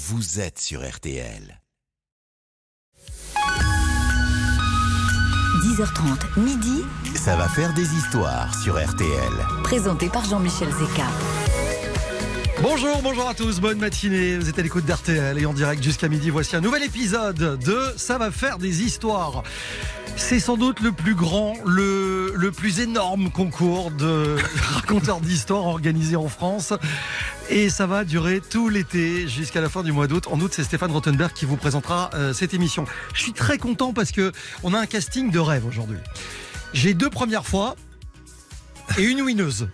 Vous êtes sur RTL. 10h30, midi. Ça va faire des histoires sur RTL. Présenté par Jean-Michel Zecca. Bonjour, bonjour à tous, bonne matinée, vous êtes à l'écoute d'RTL et en direct jusqu'à midi, voici un nouvel épisode de Ça va faire des histoires. C'est sans doute le plus grand, le plus énorme concours de raconteurs d'histoires organisé en France. Et ça va durer tout l'été jusqu'à la fin du mois d'août. En août, c'est Stéphane Rothenberg qui vous présentera cette émission. Je suis très content parce qu'on a un casting de rêve aujourd'hui. J'ai deux premières fois et une winneuse.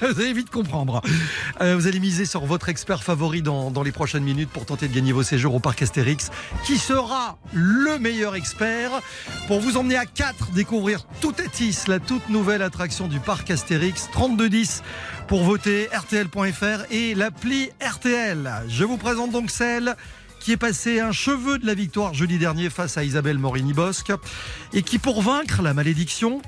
Vous allez vite comprendre. Vous allez miser sur votre expert favori dans les prochaines minutes pour tenter de gagner vos séjours au parc Astérix. Qui sera le meilleur expert pour vous emmener à 4 découvrir Toutatis, la toute nouvelle attraction du parc Astérix. 3210 pour voter, RTL.fr et l'appli RTL. Je vous présente donc celle qui est passé un cheveu de la victoire jeudi dernier face à Isabelle Morini-Bosque et qui, pour vaincre la malédiction,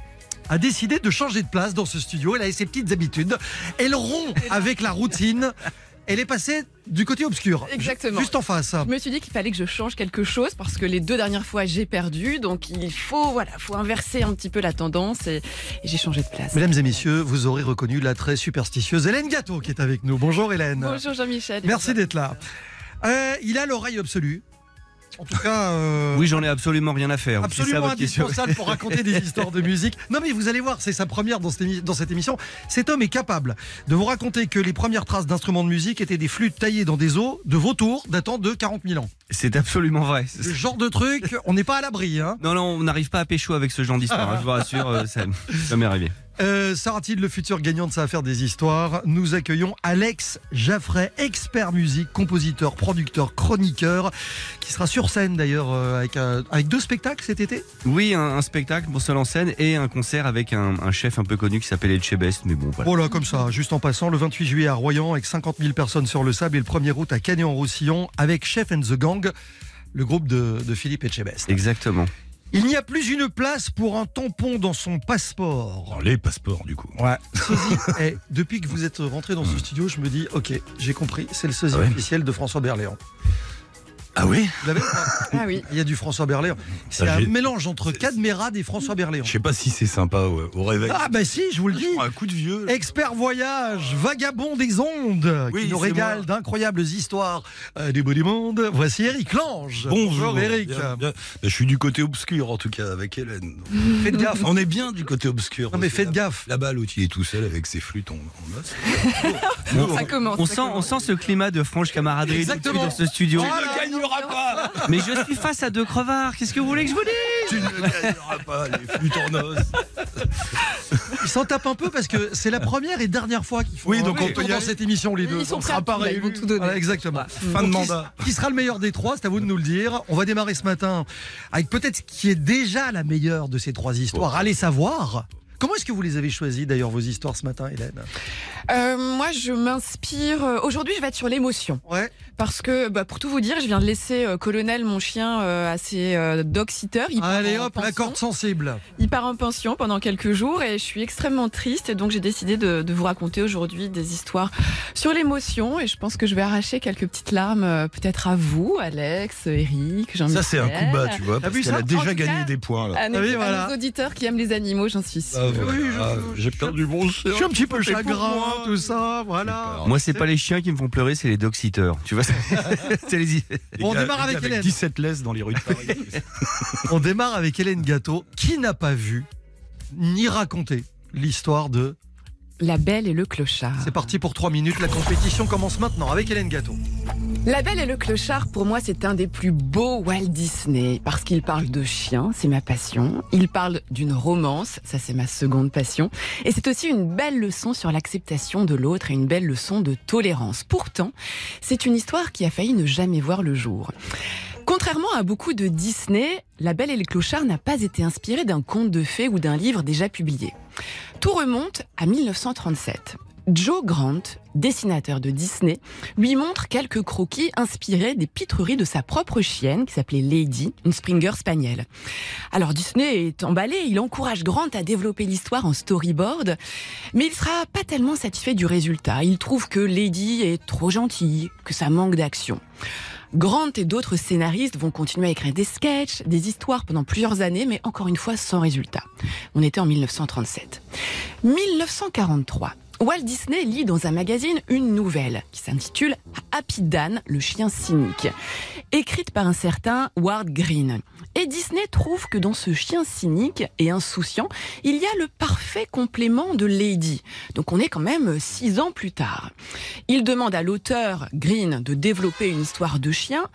a décidé de changer de place dans ce studio. Elle a ses petites habitudes. Elle rompt avec la routine. Elle est passée du côté obscur. Exactement. Juste en face. Je me suis dit qu'il fallait que je change quelque chose parce que les deux dernières fois, j'ai perdu. Donc, il faut inverser un petit peu la tendance et j'ai changé de place. Mesdames et messieurs, vous aurez reconnu la très superstitieuse Hélène Gâteau qui est avec nous. Bonjour Hélène. Bonjour Jean-Michel. Merci d'être là. Il a l'oreille absolue. En tout cas, oui, j'en ai absolument rien à faire. Absolument indispensable pour raconter des histoires de musique. Non mais vous allez voir, c'est sa première dans cette émission. Cet homme est capable de vous raconter que les premières traces d'instruments de musique étaient des flûtes taillées dans des os de vautours datant de 40 000 ans. C'est absolument vrai. Ce genre de truc, on n'est pas à l'abri, hein. Non, on n'arrive pas à pécho avec ce genre d'histoire, hein, je vous rassure, ça m'est arrivé. Sera-t-il le futur gagnant de sa affaire des histoires? Nous accueillons Alex Jaffray, expert musique, compositeur, producteur, chroniqueur, qui sera sur scène d'ailleurs avec deux spectacles cet été. Oui, un spectacle pour seul en scène et un concert avec un chef un peu connu qui s'appelle Etchebest, mais bon voilà. Voilà, comme ça, juste en passant, le 28 juillet à Royan avec 50 000 personnes sur le sable et le 1er août à Canet-en-Roussillon avec Chef and the Gang, le groupe de Philippe Etchebest. Exactement. Il n'y a plus une place pour un tampon dans son passeport. Dans les passeports, du coup. Ouais. Et depuis que vous êtes rentré dans ce studio, je me dis, ok, j'ai compris, c'est le sosie officiel de François Berléand. Ah oui, vous l'avez pas? Ah oui. Il y a du François Berléand. C'est un mélange entre Cadmerade et François Berléand. Je sais pas si c'est sympa au réveil. Ah bah si, je vous le dis. Un coup de vieux. Là. Expert voyage, vagabond des ondes, oui, qui nous régale d'incroyables histoires des beaux du monde. Voici Eric Lange. Bonjour Eric. Bien, bien. Je suis du côté obscur en tout cas avec Hélène. Faites gaffe. On est bien du côté obscur. Non mais faites gaffe. La balle où il est tout seul avec ses flûtes en os. Ça commence. On sent ce climat de franche camaraderie. Exactement. Dans ce studio. Voilà. Pas. Mais je suis face à deux crevards, qu'est-ce que vous voulez que je vous dise? Tu ne gagneras pas les flûtes en os. Ils s'en tapent un peu parce que c'est la première et dernière fois qu'ils font. Oui, donc on tourne dans cette émission les deux. Ils sont pareils, ils vont tout donner. Voilà, exactement. Ouais. Fin de mandat. Qui sera le meilleur des trois? C'est à vous de nous le dire. On va démarrer ce matin avec peut-être ce qui est déjà la meilleure de ces trois histoires. Allez savoir. Comment est-ce que vous les avez choisis d'ailleurs vos histoires ce matin, Hélène? Moi, je m'inspire. Aujourd'hui, je vais être sur l'émotion. Ouais. Parce que, pour tout vous dire, je viens de laisser Colonel, mon chien, à ses dog-sitters. Allez hop, la corde sensible. Il part en pension pendant quelques jours et je suis extrêmement triste. Et donc, j'ai décidé de vous raconter aujourd'hui des histoires sur l'émotion. Et je pense que je vais arracher quelques petites larmes, peut-être à vous, Alex, Eric, Jean-Michel. Ça, c'est un coup bas, tu vois. Parce qu'elle a déjà gagné des points. Là. À nos auditeurs qui aiment les animaux, j'en suis sûre. Oui, j'ai perdu mon chien. Je suis un petit peu chagrin, tout ça, voilà. Moi, c'est pas les chiens qui me font pleurer, c'est les dog-sitters. Tu vois, c'est les idées. Bon, on démarre avec Hélène. 17 laisses dans les rues de Paris. On démarre avec Hélène Gâteau, qui n'a pas vu ni raconté l'histoire de La Belle et le Clochard. C'est parti pour 3 minutes, la compétition commence maintenant avec Hélène Gâteau. La Belle et le Clochard, pour moi, c'est un des plus beaux Walt Disney parce qu'il parle de chiens, c'est ma passion. Il parle d'une romance, ça c'est ma seconde passion. Et c'est aussi une belle leçon sur l'acceptation de l'autre et une belle leçon de tolérance. Pourtant, c'est une histoire qui a failli ne jamais voir le jour. Contrairement à beaucoup de Disney, La Belle et le Clochard n'a pas été inspirée d'un conte de fées ou d'un livre déjà publié. Tout remonte à 1937. Joe Grant, dessinateur de Disney, lui montre quelques croquis inspirés des pitreries de sa propre chienne, qui s'appelait Lady, une Springer Spaniel. Alors Disney est emballé, il encourage Grant à développer l'histoire en storyboard, mais il ne sera pas tellement satisfait du résultat. Il trouve que Lady est trop gentille, que ça manque d'action. Grant et d'autres scénaristes vont continuer à écrire des sketchs, des histoires pendant plusieurs années, mais encore une fois sans résultat. On était en 1937. 1943. Walt Disney lit dans un magazine une nouvelle qui s'intitule « Happy Dan, le chien cynique », écrite par un certain Ward Green. Et Disney trouve que dans ce chien cynique et insouciant, il y a le parfait complément de Lady. Donc on est quand même 6 ans plus tard. Il demande à l'auteur Green de développer une histoire de chien,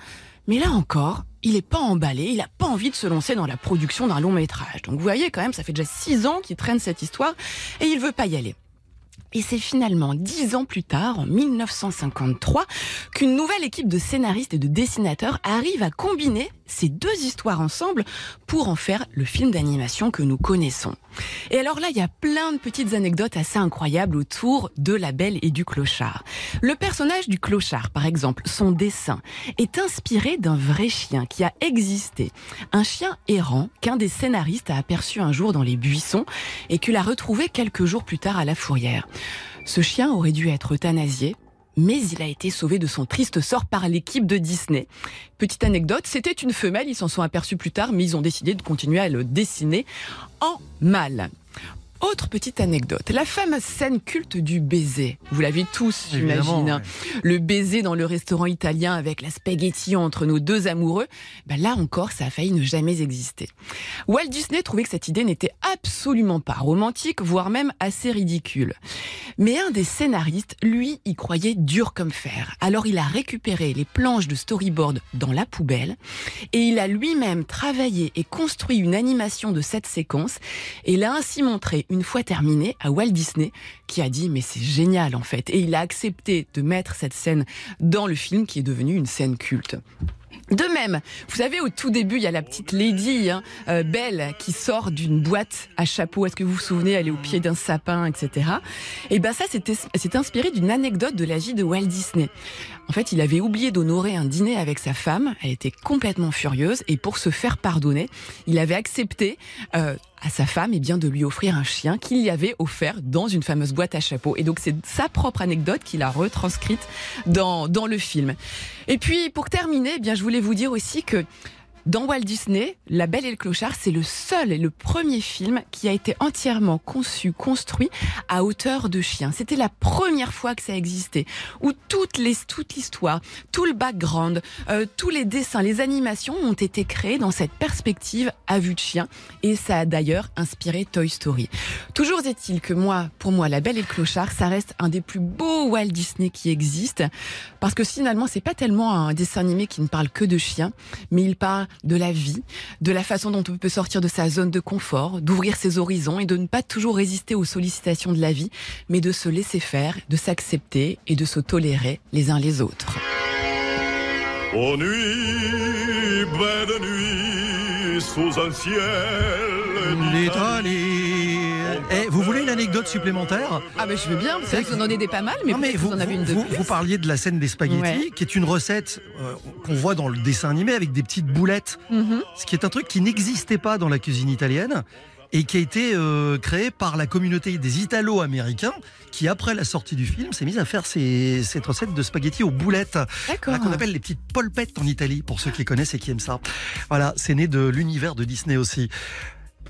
mais là encore, il n'est pas emballé, il n'a pas envie de se lancer dans la production d'un long métrage. Donc vous voyez quand même, ça fait déjà 6 ans qu'il traîne cette histoire et il ne veut pas y aller. Et c'est finalement 10 ans plus tard, en 1953, qu'une nouvelle équipe de scénaristes et de dessinateurs arrive à combiner ces deux histoires ensemble pour en faire le film d'animation que nous connaissons. Et alors là, il y a plein de petites anecdotes assez incroyables autour de la Belle et du Clochard. Le personnage du Clochard, par exemple, son dessin est inspiré d'un vrai chien qui a existé. Un chien errant qu'un des scénaristes a aperçu un jour dans les buissons et qu'il a retrouvé quelques jours plus tard à la fourrière. Ce chien aurait dû être euthanasié, mais il a été sauvé de son triste sort par l'équipe de Disney. Petite anecdote, c'était une femelle, ils s'en sont aperçus plus tard, mais ils ont décidé de continuer à le dessiner en mâle. Autre petite anecdote, la fameuse scène culte du baiser. Vous l'avez tous, j'imagine. Ouais. Le baiser dans le restaurant italien avec la spaghetti entre nos deux amoureux. Ben là encore, ça a failli ne jamais exister. Walt Disney trouvait que cette idée n'était absolument pas romantique, voire même assez ridicule. Mais un des scénaristes, lui, y croyait dur comme fer. Alors il a récupéré les planches de storyboard dans la poubelle et il a lui-même travaillé et construit une animation de cette séquence et l'a ainsi montré une fois terminé à Walt Disney, qui a dit « mais c'est génial en fait ». Et il a accepté de mettre cette scène dans le film qui est devenu une scène culte. De même, vous savez, au tout début, il y a la petite Lady, Belle, qui sort d'une boîte à chapeau. Est-ce que vous vous souvenez, elle est au pied d'un sapin, etc. Et bien ça, c'est inspiré d'une anecdote de la vie de Walt Disney. En fait, il avait oublié d'honorer un dîner avec sa femme. Elle était complètement furieuse. Et pour se faire pardonner, il avait accepté à sa femme et bien de lui offrir un chien qu'il y avait offert dans une fameuse boîte à chapeau. Et donc, c'est sa propre anecdote qu'il a retranscrite dans le film. Et puis, pour terminer, eh bien, je voulais vous dire aussi que dans Walt Disney, La Belle et le Clochard, c'est le seul et le premier film qui a été entièrement conçu, construit à hauteur de chien. C'était la première fois que ça existait, où toute l'histoire, tout le background, tous les dessins, les animations ont été créés dans cette perspective à vue de chien. Et ça a d'ailleurs inspiré Toy Story. Toujours est-il que pour moi, La Belle et le Clochard, ça reste un des plus beaux Walt Disney qui existe. Parce que finalement, c'est pas tellement un dessin animé qui ne parle que de chien, mais il parle de la vie, de la façon dont on peut sortir de sa zone de confort, d'ouvrir ses horizons et de ne pas toujours résister aux sollicitations de la vie, mais de se laisser faire, de s'accepter et de se tolérer les uns les autres. Ô nuit, belle nuit, sous un ciel d'Italie. Vous voulez une anecdote supplémentaire? Ah ben je veux bien, c'est vrai que vous en avez pas mal, mais vous en avez une de plus. Vous parliez de la scène des spaghettis, ouais, qui est une recette qu'on voit dans le dessin animé avec des petites boulettes, ce qui est un truc qui n'existait pas dans la cuisine italienne et qui a été créé par la communauté des Italo-Américains qui, après la sortie du film, s'est mise à faire cette recette de spaghettis aux boulettes, qu'on appelle les petites polpettes en Italie, pour ceux qui les connaissent et qui aiment ça. Voilà, c'est né de l'univers de Disney aussi.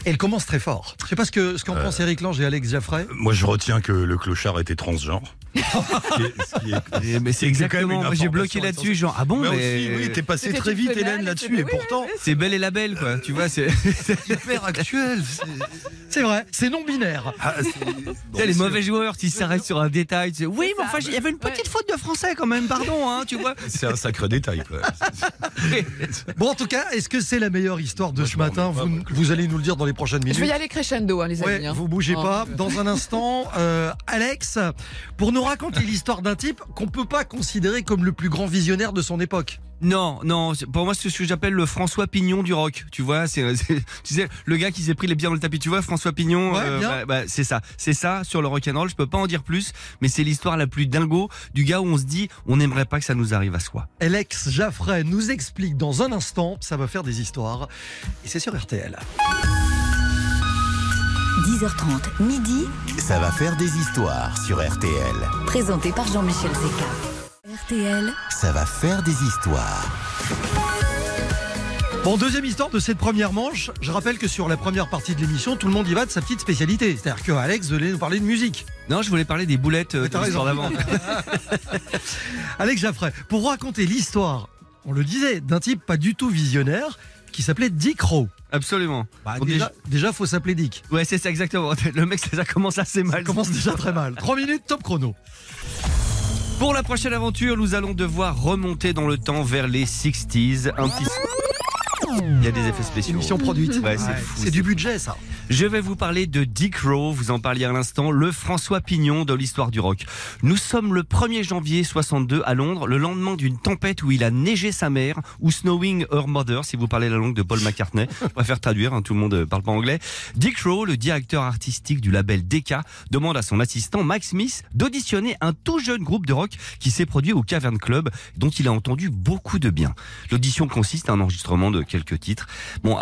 Elle commence très fort. Je ne sais pas ce qu'en pensent Eric Lange et Alex Jaffray. Moi, je retiens que le Clochard était transgenre. Mais c'est exactement. Moi, j'ai bloqué là-dessus, genre ah bon. Mais aussi, oui, t'es passé très vite, Hélène, là-dessus, et pourtant c'est Belle et la Belle, quoi. Tu vois, c'est hyper actuel. C'est vrai, c'est non binaire. Les mauvais joueurs, ils s'arrêtent sur un détail. Oui, mais enfin, il y avait une petite faute de français quand même. Pardon, hein, tu vois. C'est un sacré détail, quoi. Bon, en tout cas, est-ce que c'est la meilleure histoire de ce matin? Vous allez nous le dire dans les prochaines minutes. Je vais y aller crescendo, hein, les amis. Ouais, hein. Vous bougez pas. Dans un instant, Alex, pour nous raconter l'histoire d'un type qu'on peut pas considérer comme le plus grand visionnaire de son époque. Non, non, pour moi c'est ce que j'appelle le François Pignon du rock, tu vois, tu sais, le gars qui s'est pris les pieds dans le tapis, tu vois, François Pignon, ouais, c'est ça sur le rock'n'roll, je peux pas en dire plus, mais c'est l'histoire la plus dingo du gars où on se dit, on n'aimerait pas que ça nous arrive à soi. Alex Jaffray nous explique dans un instant, ça va faire des histoires, et c'est sur RTL. 10h30, midi, ça va faire des histoires sur RTL. Présenté par Jean-Michel Zecca. RTL, ça va faire des histoires. Bon, deuxième histoire de cette première manche. Je rappelle que sur la première partie de l'émission, tout le monde y va de sa petite spécialité. C'est-à-dire que Alex voulait nous parler de musique. Non, je voulais parler des boulettes de l'histoire d'avant. Alex Jaffray, pour raconter l'histoire, on le disait, d'un type pas du tout visionnaire qui s'appelait Dick Rowe. Absolument. Bah, déjà, faut s'appeler Dick. Ouais, c'est ça, exactement. Le mec, ça commence assez mal. Ça commence déjà très mal. 3 minutes, top chrono. Pour la prochaine aventure, nous allons devoir remonter dans le temps vers les 60s. Il y a des effets spéciaux. Émission produite. Ouais, c'est fou. C'est du budget, ça. Je vais vous parler de Dick Rowe, vous en parliez à l'instant, le François Pignon de l'histoire du rock. Nous sommes le 1er janvier 62 à Londres, le lendemain d'une tempête où il a neigé sa mère, ou Snowing Her Mother, si vous parlez la langue de Paul McCartney. Je préfère traduire, hein, tout le monde ne parle pas anglais. Dick Rowe, le directeur artistique du label Decca, demande à son assistant Mike Smith d'auditionner un tout jeune groupe de rock qui s'est produit au Cavern Club, dont il a entendu beaucoup de bien. L'audition consiste à un enregistrement de quelques titres. Bon,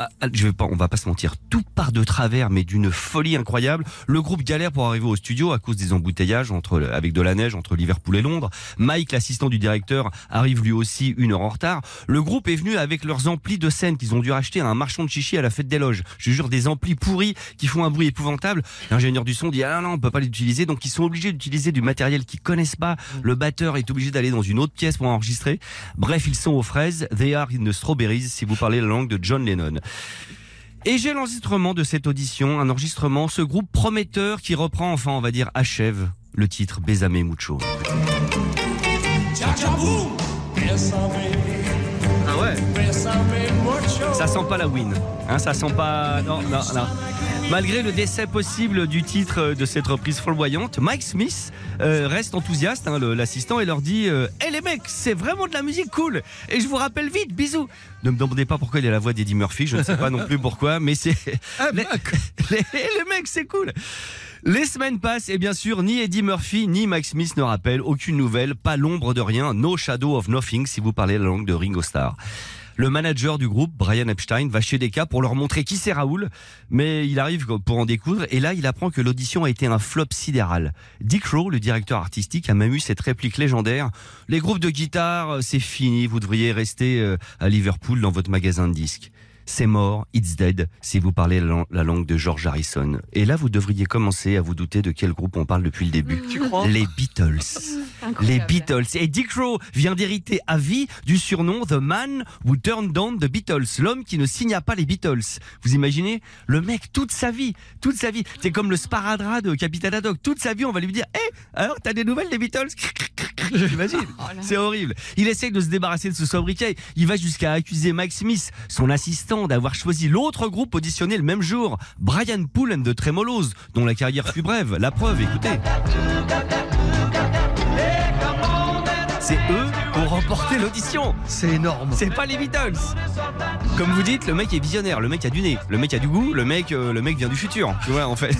on va pas se mentir, tout part de travers, mais d'une folie incroyable. Le groupe galère pour arriver au studio à cause des embouteillages avec de la neige entre Liverpool et Londres. Mike, l'assistant du directeur, arrive lui aussi 1 heure en retard. Le groupe est venu avec leurs amplis de scène qu'ils ont dû racheter à un marchand de chichis à la fête des loges. Je jure, des amplis pourris qui font un bruit épouvantable. L'ingénieur du son dit « Ah non, on peut pas les utiliser », donc ils sont obligés d'utiliser du matériel qu'ils connaissent pas. Le batteur est obligé d'aller dans une autre pièce pour enregistrer. Bref, ils sont aux fraises. They are in the strawberries, si vous parlez la langue de John Lennon. Et j'ai l'enregistrement de cette audition, un enregistrement, ce groupe prometteur qui reprend, enfin on va dire achève, le titre Bésame Mucho. Ah ouais. Ça sent pas la win, hein, ça sent pas... Non, non, non. Malgré le décès possible du titre de cette reprise flamboyante, Mike Smith reste enthousiaste, hein, l'assistant, et leur dit « Hey les mecs, c'est vraiment de la musique cool et je vous rappelle vite, bisous !» Ne me demandez pas pourquoi il y a la voix d'Eddie Murphy, je ne sais pas non plus pourquoi, mais c'est... les mecs, c'est cool. Les semaines passent et bien sûr, ni Eddie Murphy, ni Mike Smith ne rappellent, aucune nouvelle, pas l'ombre de rien, no shadow of nothing si vous parlez la langue de Ringo Starr. Le manager du groupe, Brian Epstein, va chez Decca pour leur montrer qui c'est Raoul, mais il arrive pour en découdre et là il apprend que l'audition a été un flop sidéral. Dick Rowe, le directeur artistique, a même eu cette réplique légendaire: les groupes de guitare, c'est fini, vous devriez rester à Liverpool dans votre magasin de disques. C'est mort, it's dead, si vous parlez la langue de George Harrison. Et là, vous devriez commencer à vous douter de quel groupe on parle depuis le début. Tu crois ? Les Beatles. Les Beatles. Et Dick Rowe vient d'hériter à vie du surnom The Man Who Turned Down the Beatles, l'homme qui ne signa pas les Beatles. Vous imaginez ? Le mec, toute sa vie. C'est comme le sparadrap de Capitaine Haddock. Toute sa vie, on va lui dire « Hey, alors, t'as des nouvelles des Beatles ?» J'imagine. C'est horrible. Il essaye de se débarrasser de ce sobriquet. Il va jusqu'à accuser Mike Smith, son assistant, d'avoir choisi l'autre groupe auditionné le même jour, Brian Poole and the Tremolos, dont la carrière fut brève. La preuve, écoutez. C'est eux qui ont remporté l'audition. C'est énorme. C'est pas les Beatles. Comme vous dites, le mec est visionnaire, le mec a du nez, le mec a du goût, le mec vient du futur. Tu vois, en fait.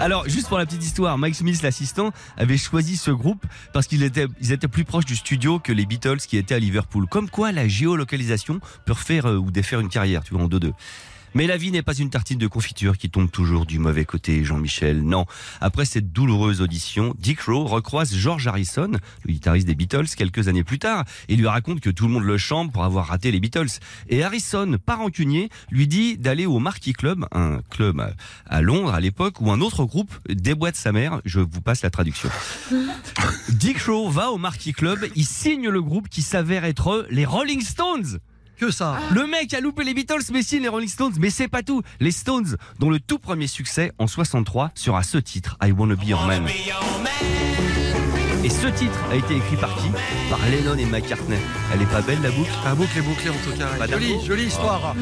Alors, juste pour la petite histoire, Mike Smith, l'assistant, avait choisi ce groupe parce qu'ils étaient plus proches du studio que les Beatles qui étaient à Liverpool. Comme quoi, la géolocalisation peut faire ou défaire une carrière, tu vois, en 2-2. Mais la vie n'est pas une tartine de confiture qui tombe toujours du mauvais côté, Jean-Michel. Non. Après cette douloureuse audition, Dick Rowe recroise George Harrison, le guitariste des Beatles, quelques années plus tard, et lui raconte que tout le monde le chambre pour avoir raté les Beatles. Et Harrison, pas rancunier, lui dit d'aller au Marquee Club, un club à Londres à l'époque, où un autre groupe déboîte sa mère. Je vous passe la traduction. Dick Rowe va au Marquee Club, il signe le groupe qui s'avère être les Rolling Stones. Que ça. Le mec a loupé les Beatles, mais signe les Rolling Stones. Mais c'est pas tout. Les Stones, dont le tout premier succès en 63 sera ce titre, I Wanna Be Your Man. Et ce titre a été écrit par qui ? Par Lennon et McCartney. Elle est pas belle, la boucle ? Ah, boucle est bouclée en tout cas. Jolie histoire.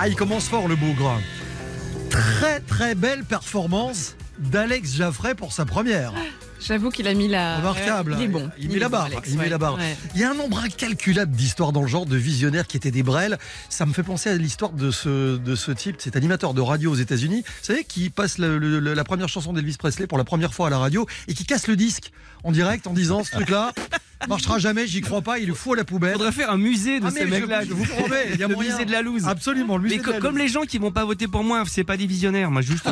Ah, il commence fort, le bougre. Très belle performance d'Alex Jaffray pour sa première. J'avoue qu'il a mis la... Remarquable. Il est bon. Il met la barre. Il y a un nombre incalculable d'histoires dans le genre, de visionnaires qui étaient des brels. Ça me fait penser à l'histoire de ce type, cet animateur de radio aux États-Unis, vous savez, qui passe la première chanson d'Elvis Presley pour la première fois à la radio et qui casse le disque en direct en disant ce truc-là marchera jamais, j'y crois pas, il le fout à la poubelle. Faudrait faire un musée de ces mecs-là. Je vous promets, il y a le musée de la loose. Absolument, le musée. Mais de la comme les gens qui vont pas voter pour moi, c'est pas des visionnaires. Moi, juste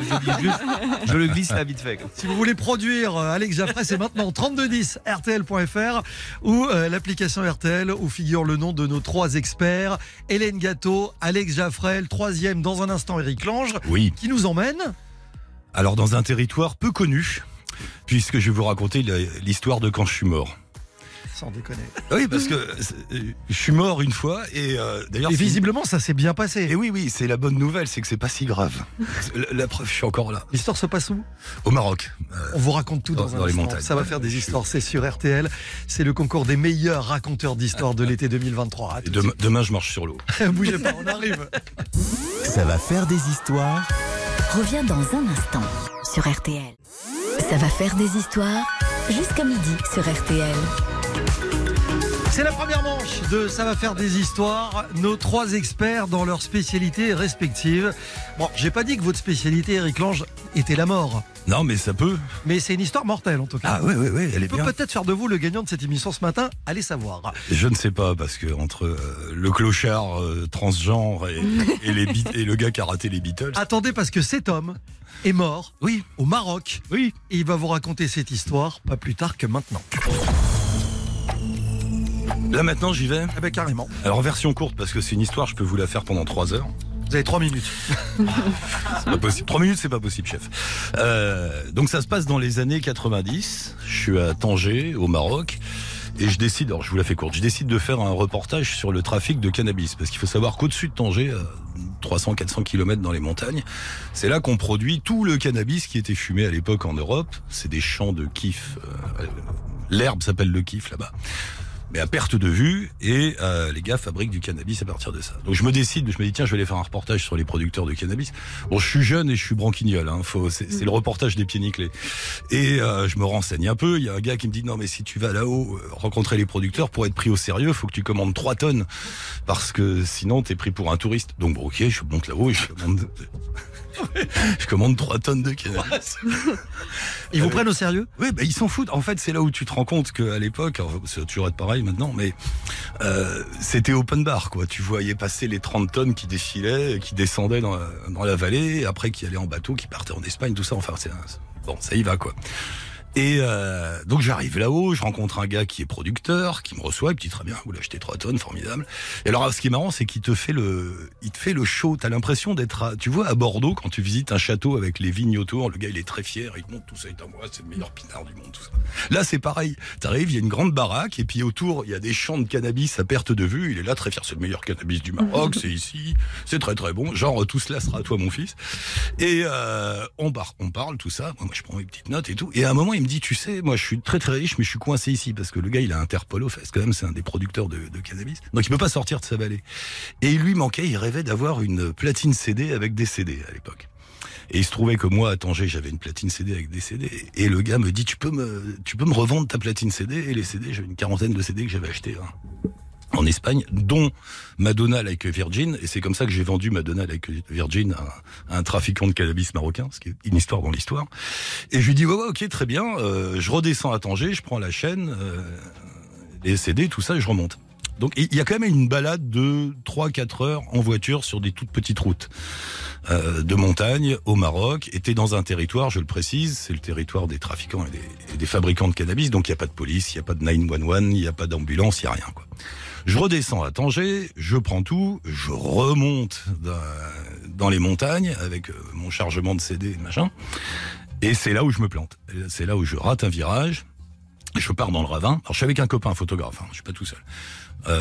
je le glisse là vite fait. Si vous voulez produire Alex Jaffray, c'est maintenant 3210 RTL.fr ou l'application RTL où figure le nom de nos trois experts, Hélène Gâteau, Alex Jaffray, le troisième dans un instant Eric Lange, oui, qui nous emmène alors dans un territoire peu connu, puisque je vais vous raconter l'histoire de quand je suis mort. Sans déconner. Oui, parce que je suis mort une fois et d'ailleurs. Et visiblement, ça s'est bien passé. Et oui, c'est la bonne nouvelle, c'est que c'est pas si grave. La preuve, je suis encore là. L'histoire se passe où ? Au Maroc. On vous raconte tout dans les montagnes. Ça va faire des histoires, c'est sur RTL. C'est le concours des meilleurs raconteurs d'histoire de l'été 2023. Demain, je marche sur l'eau. Bougez pas, on arrive. Ça va faire des histoires. Reviens dans un instant sur RTL. Ça va faire des histoires jusqu'à midi sur RTL. C'est la première manche de Ça va faire des histoires. Nos trois experts dans leurs spécialités respectives. Bon, j'ai pas dit que votre spécialité, Eric Lange, était la mort. Non, mais ça peut. Mais c'est une histoire mortelle en tout cas. Ah oui, elle est bien. On peut peut-être faire de vous le gagnant de cette émission ce matin. Allez savoir. Je ne sais pas, parce que entre le clochard transgenre et le gars qui a raté les Beatles. Attendez, parce que cet homme est mort, oui, au Maroc. Oui. Et il va vous raconter cette histoire pas plus tard que maintenant. Là maintenant j'y vais. Ah ben carrément. Alors version courte parce que c'est une histoire, je peux vous la faire pendant 3 heures. Vous avez 3 minutes. C'est pas possible. 3 minutes c'est pas possible, chef. Donc ça se passe dans les années 90. Je suis à Tanger, au Maroc. Et je décide, alors je vous la fais courte, je décide de faire un reportage sur le trafic de cannabis. Parce qu'il faut savoir qu'au-dessus de Tanger, 300-400 km dans les montagnes, c'est là qu'on produit tout le cannabis qui était fumé à l'époque en Europe. C'est des champs de kiff. L'herbe s'appelle le kiff là-bas. Mais à perte de vue, et les gars fabriquent du cannabis à partir de ça. Donc je me dis tiens, je vais aller faire un reportage sur les producteurs de cannabis. Bon, je suis jeune et je suis branquignol, hein, c'est le reportage des pieds nickelés. Et je me renseigne un peu, il y a un gars qui me dit non mais si tu vas là-haut rencontrer les producteurs, pour être pris au sérieux, faut que tu commandes 3 tonnes, parce que sinon t'es pris pour un touriste. Donc bon, ok, je monte là-haut et je commande... Je commande 3 tonnes de cannabis. Ils vous prennent au sérieux ? Oui, bah, ils s'en foutent. En fait, c'est là où tu te rends compte qu'à l'époque, c'est toujours être pareil maintenant, mais c'était open bar, quoi. Tu voyais passer les 30 tonnes qui défilaient, qui descendaient dans la vallée, après qui allaient en bateau, qui partaient en Espagne, tout ça. Enfin, bon, ça y va, quoi. Et donc j'arrive là-haut, je rencontre un gars qui est producteur, qui me reçoit, et puis très bien, vous l'achetez 3 tonnes, formidable. Et alors ce qui est marrant, c'est qu'il te fait le show, t'as l'impression d'être à Bordeaux quand tu visites un château avec les vignes autour, le gars il est très fier, il te montre tout ça est à moi, c'est le meilleur pinard du monde, tout ça. Là c'est pareil, t'arrives, il y a une grande baraque, et puis autour il y a des champs de cannabis à perte de vue, il est là très fier, c'est le meilleur cannabis du Maroc, c'est ici, c'est très très bon, genre tout cela sera à toi mon fils. Et on parle, tout ça, moi je prends mes petites notes et tout, et à un moment il me dit, tu sais, moi je suis très très riche, mais je suis coincé ici, parce que le gars il a Interpol aux fesses, quand même, c'est un des producteurs de cannabis, donc il peut pas sortir de sa vallée. Et il lui manquait, il rêvait d'avoir une platine CD avec des CD à l'époque. Et il se trouvait que moi, à Tanger, j'avais une platine CD avec des CD. Et le gars me dit, tu peux me revendre ta platine CD et les CD, j'avais une 40aine de CD que j'avais acheté en Espagne, dont Madonna Like Virgin, et c'est comme ça que j'ai vendu Madonna Like Virgin à un trafiquant de cannabis marocain, ce qui est une histoire dans l'histoire. Et je lui dis ouais, ok, très bien, je redescends à Tanger, je prends la chaîne, les CD, tout ça, et je remonte. Donc il y a quand même une balade de 3-4 heures en voiture sur des toutes petites routes de montagne au Maroc, et t'es dans un territoire, je le précise, c'est le territoire des trafiquants et des fabricants de cannabis, donc il n'y a pas de police, il n'y a pas de 911, il n'y a pas d'ambulance, il n'y a rien, quoi. Je redescends à Tanger, je prends tout, je remonte dans les montagnes avec mon chargement de CD et machin, et c'est là où je me plante, c'est là où je rate un virage, je pars dans le ravin. Alors je suis avec un copain, un photographe, hein, je suis pas tout seul.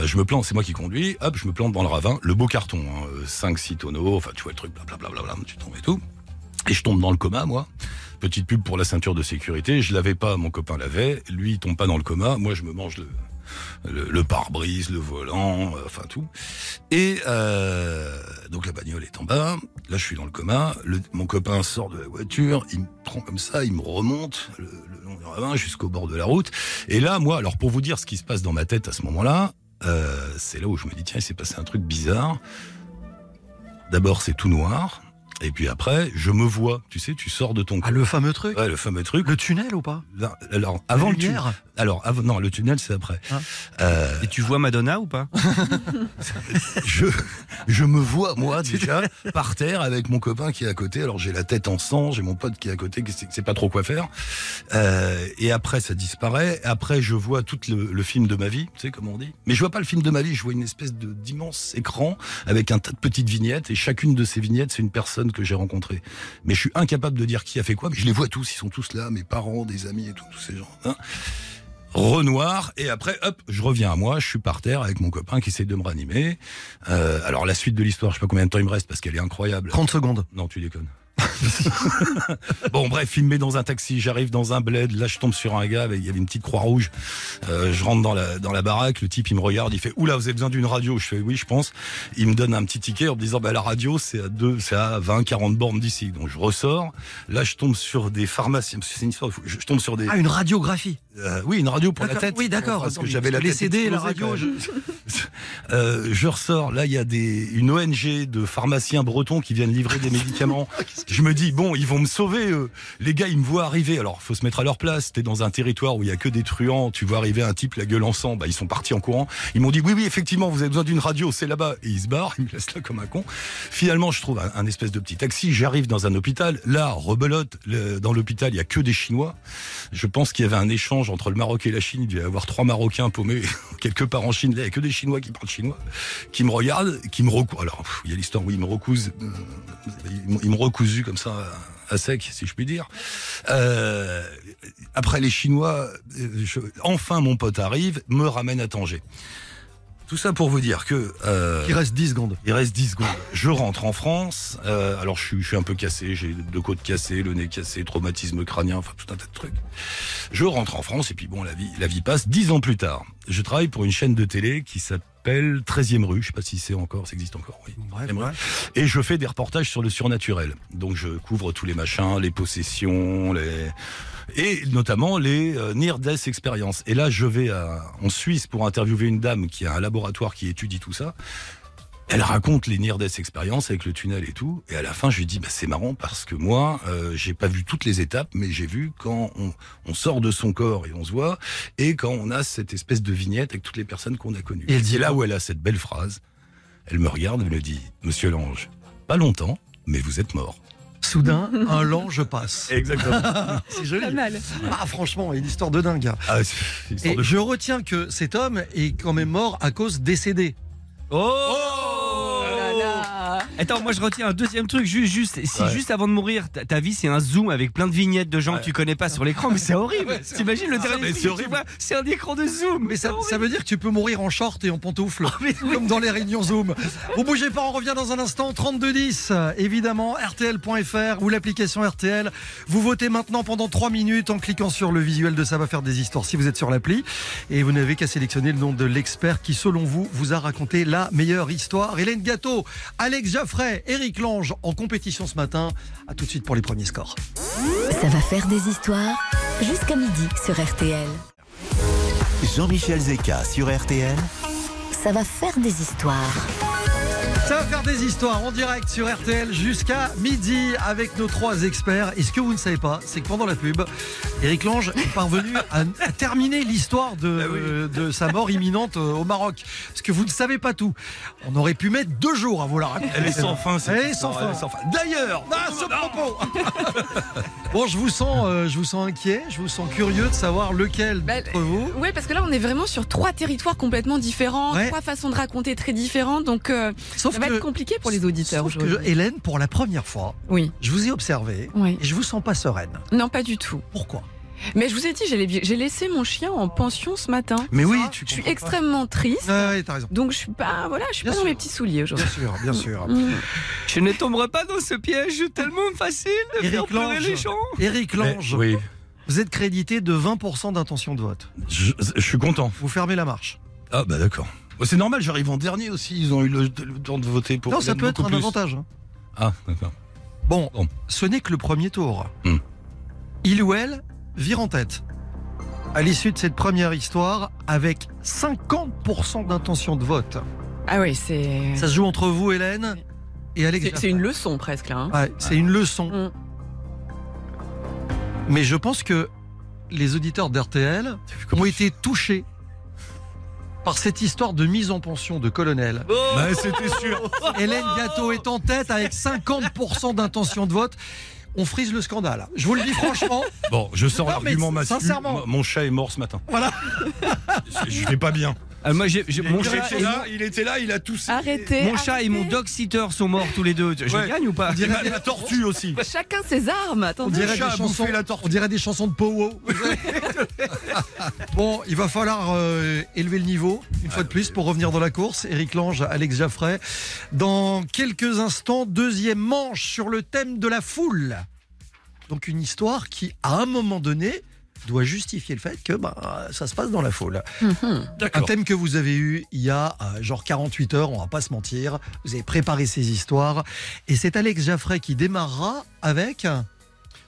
Je me plante, c'est moi qui conduis, hop, je me plante dans le ravin, le beau carton, 5-6 tonneaux, enfin tu vois le truc, blablabla, tu tombes et tout. Et je tombe dans le coma, moi. Petite pub pour la ceinture de sécurité. Je l'avais pas, mon copain l'avait. Lui, il tombe pas dans le coma. Moi, je me mange le pare-brise, le volant, enfin tout. Et donc la bagnole est en bas. Là, je suis dans le coma. Mon copain sort de la voiture. Il me prend comme ça. Il me remonte le long du ravin jusqu'au bord de la route. Et là, moi, alors pour vous dire ce qui se passe dans ma tête à ce moment-là, c'est là où je me dis, tiens, il s'est passé un truc bizarre. D'abord, c'est tout noir. Et puis après, je me vois, tu sais, tu sors de ton... Ah, le fameux truc. Ouais, le fameux truc. Le tunnel ou pas? Alors, avant le tunnel. Alors, non, le tunnel, c'est après. Ah. Et tu vois Madonna ou pas? Je me vois, moi, déjà, par terre, avec mon copain qui est à côté. Alors, j'ai la tête en sang, j'ai mon pote qui est à côté, qui ne sait pas trop quoi faire. Et après, ça disparaît. Après, je vois tout le film de ma vie, tu sais, comme on dit. Mais je vois pas le film de ma vie, je vois une espèce d'immense écran avec un tas de petites vignettes. Et chacune de ces vignettes, c'est une personne que j'ai rencontré. Mais je suis incapable de dire qui a fait quoi, mais je les vois tous, ils sont tous là, mes parents, des amis et tout, tous ces gens. Hein, Renoir, et après, hop, je reviens à moi, je suis par terre avec mon copain qui essaie de me ranimer. Alors, la suite de l'histoire, je sais pas combien de temps il me reste parce qu'elle est incroyable. 30 secondes. Non, tu déconnes. Bon, bref, filmé dans un taxi, j'arrive dans un bled, là je tombe sur un gars, il y avait une petite croix rouge, je rentre dans la baraque, le type il me regarde, il fait oula, vous avez besoin d'une radio? Je fais oui, je pense. Il me donne un petit ticket en me disant la radio c'est à 20-40 bornes d'ici. Donc je ressors, là je tombe sur des pharmaciens, c'est une histoire, je tombe sur des... Ah, une radiographie? Oui, une radio pour la tête. Oui, d'accord. Parce que j'avais la tête explosée, la radio. Je ressors, là il y a une ONG de pharmaciens bretons qui viennent livrer des médicaments. Je me dis, bon, ils vont me sauver, eux. Les gars, ils me voient arriver. Alors, faut se mettre à leur place. T'es dans un territoire où il y a que des truands. Tu vois arriver un type, la gueule en sang. Bah, ils sont partis en courant. Ils m'ont dit, oui, effectivement, vous avez besoin d'une radio. C'est là-bas. Et ils se barrent. Ils me laissent là comme un con. Finalement, je trouve un espèce de petit taxi. J'arrive dans un hôpital. Là, rebelote. Dans l'hôpital, il y a que des Chinois. Je pense qu'il y avait un échange entre le Maroc et la Chine. Il devait y avoir 3 Marocains paumés quelque part en Chine. Là, il y a que des Chinois qui parlent chinois, qui me regardent, qui me recousent. Alors, il y a l'histoire où ils me recousent. Ils me recousent comme ça à sec, si je puis dire. Après les Chinois, enfin mon pote arrive, me ramène à Tanger. Tout ça pour vous dire que... il reste 10 secondes. Il reste 10 secondes. Je rentre en France. Alors je suis un peu cassé, j'ai 2 côtes cassées, le nez cassé, traumatisme crânien, enfin tout un tas de trucs. Je rentre en France et puis bon, la vie passe. 10 ans plus tard, je travaille pour une chaîne de télé qui s'appelle 13e rue. Je sais pas si ça existe encore. Oui. Bref. Et je fais des reportages sur le surnaturel. Donc je couvre tous les machins, les possessions, et notamment les Near Death Experience. Et là, je vais en Suisse pour interviewer une dame qui a un laboratoire qui étudie tout ça. Elle raconte les Near Death Experience avec le tunnel et tout. Et à la fin, je lui dis, c'est marrant parce que moi, j'ai pas vu toutes les étapes, mais j'ai vu quand on sort de son corps et on se voit, et quand on a cette espèce de vignette avec toutes les personnes qu'on a connues. Et elle dit là où elle a cette belle phrase. Elle me regarde, elle me dit, Monsieur Lange, pas longtemps, mais vous êtes mort. Soudain, un Lange passe. Exactement. C'est joli. Pas mal. Ah, franchement, une histoire de dingue. Ah, histoire de... Je retiens que cet homme est quand même mort à cause décédé. Oh là là. Attends, moi je retiens un deuxième truc, juste avant de mourir, ta vie c'est un zoom avec plein de vignettes de gens que tu connais pas sur l'écran, mais c'est horrible. Ouais, t'imagines le dernier film, c'est un écran de zoom. Mais ça veut dire que tu peux mourir en short et en pantoufle, comme dans les réunions zoom. Vous bougez pas, on revient dans un instant, 3210, évidemment, rtl.fr ou l'application RTL. Vous votez maintenant pendant 3 minutes en cliquant sur le visuel de Ça va faire des histoires si vous êtes sur l'appli. Et vous n'avez qu'à sélectionner le nom de l'expert qui, selon vous, vous a raconté la meilleure histoire. Hélène Gâteau, Alex Jaffray, Eric Lange en compétition ce matin. A tout de suite pour les premiers scores. Ça va faire des histoires jusqu'à midi sur RTL. Jean-Michel Zecca sur RTL. Ça va faire des histoires. Ça va faire des histoires en direct sur RTL jusqu'à midi avec nos 3 experts. Et ce que vous ne savez pas, c'est que pendant la pub, Eric Lange est parvenu à terminer l'histoire de sa mort imminente au Maroc. Parce que vous ne savez pas tout. On aurait pu mettre 2 jours à vous la raconter. Elle est sans fin. Elle est sans fin. D'ailleurs, à ce propos. Bon, je vous sens inquiet, je vous sens curieux de savoir lequel d'entre vous. Oui, parce que là, on est vraiment sur 3 territoires complètement différents, 3 façons de raconter très différentes. Donc, ça va être compliqué pour les auditeurs. Sauf que Hélène, pour la première fois, je vous ai observé et je vous sens pas sereine. Non, pas du tout. Pourquoi ? Mais je vous ai dit, j'ai laissé mon chien en pension ce matin. Mais oui, tu comprends. Je suis extrêmement triste. Oui, t'as raison. Donc je suis pas, voilà, je suis pas dans mes petits souliers aujourd'hui. Bien sûr, bien sûr. Je ne tomberai pas dans ce piège tellement facile de faire pleurer les gens. Eric Lange. Oui. Vous êtes crédité de 20% d'intention de vote. Je suis content. Vous fermez la marche. Ah bah d'accord. C'est normal, j'arrive en dernier aussi. Ils ont eu le temps de voter pour. Non, ça peut être un avantage. Ah d'accord. Bon, ce n'est que le premier tour. Il ou elle vire en tête. À l'issue de cette première histoire, avec 50% d'intention de vote. Ah oui, c'est. Ça se joue entre vous, Hélène et Alex. C'est une leçon presque là. Hein. Ouais, c'est une leçon. Mais je pense que les auditeurs d'RTL ont été touchés par cette histoire de mise en pension de colonel. Oh bah, c'était sûr. Hélène Gâteau est en tête avec 50% d'intention de vote. On frise le scandale. Je vous le dis franchement. Bon, je sens l'argument masculin. Sincèrement. Mon chat est mort ce matin. Voilà. Je vais pas bien. Moi, mon chat était là, il était là, il a toussé. Arrêtez. Mon chat et mon dog sitter sont morts tous les deux. Je gagne ou pas? On dirait la tortue aussi. Chacun ses armes. Attendez. On dirait des chansons de Pow-Wow. Bon, il va falloir élever le niveau une fois de plus pour revenir dans la course. Eric Lange, Alex Jaffray. Dans quelques instants, deuxième manche sur le thème de la foule. Donc une histoire qui, à un moment donné, doit justifier le fait que ça se passe dans la foule. Un thème que vous avez eu il y a genre 48 heures, on va pas se mentir. Vous avez préparé ces histoires. Et c'est Alex Jaffray qui démarrera avec...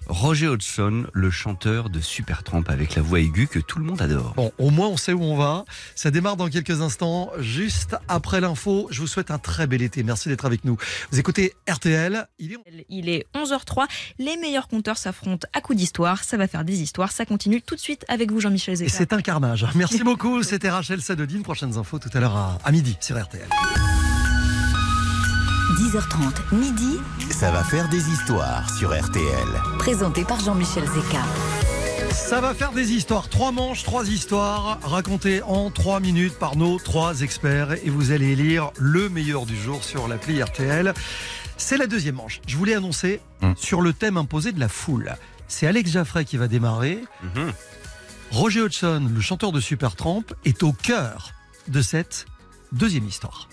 Roger Hodgson, le chanteur de Supertramp avec la voix aiguë que tout le monde adore. Bon, au moins on sait où on va. Ça démarre dans quelques instants, juste après l'info. Je vous souhaite un très bel été. Merci d'être avec nous. Vous écoutez RTL. Il est 11h03. Les meilleurs conteurs s'affrontent à coups d'histoire. Ça va faire des histoires. Ça continue tout de suite avec vous, Jean-Michel Zecca. C'est un carnage. Merci beaucoup. C'était Rachel Sadodine. Prochaines infos tout à l'heure à midi sur RTL. 10h30, midi. Ça va faire des histoires sur RTL. Présenté par Jean-Michel Zecca. Ça va faire des histoires. 3 manches, 3 histoires racontées en 3 minutes par nos 3 experts. Et vous allez élire le meilleur du jour sur l'appli RTL. C'est la deuxième manche. Je voulais annoncer sur le thème imposé de la foule. C'est Alex Jaffray qui va démarrer. Roger Hodgson, le chanteur de Supertramp, est au cœur de cette deuxième histoire.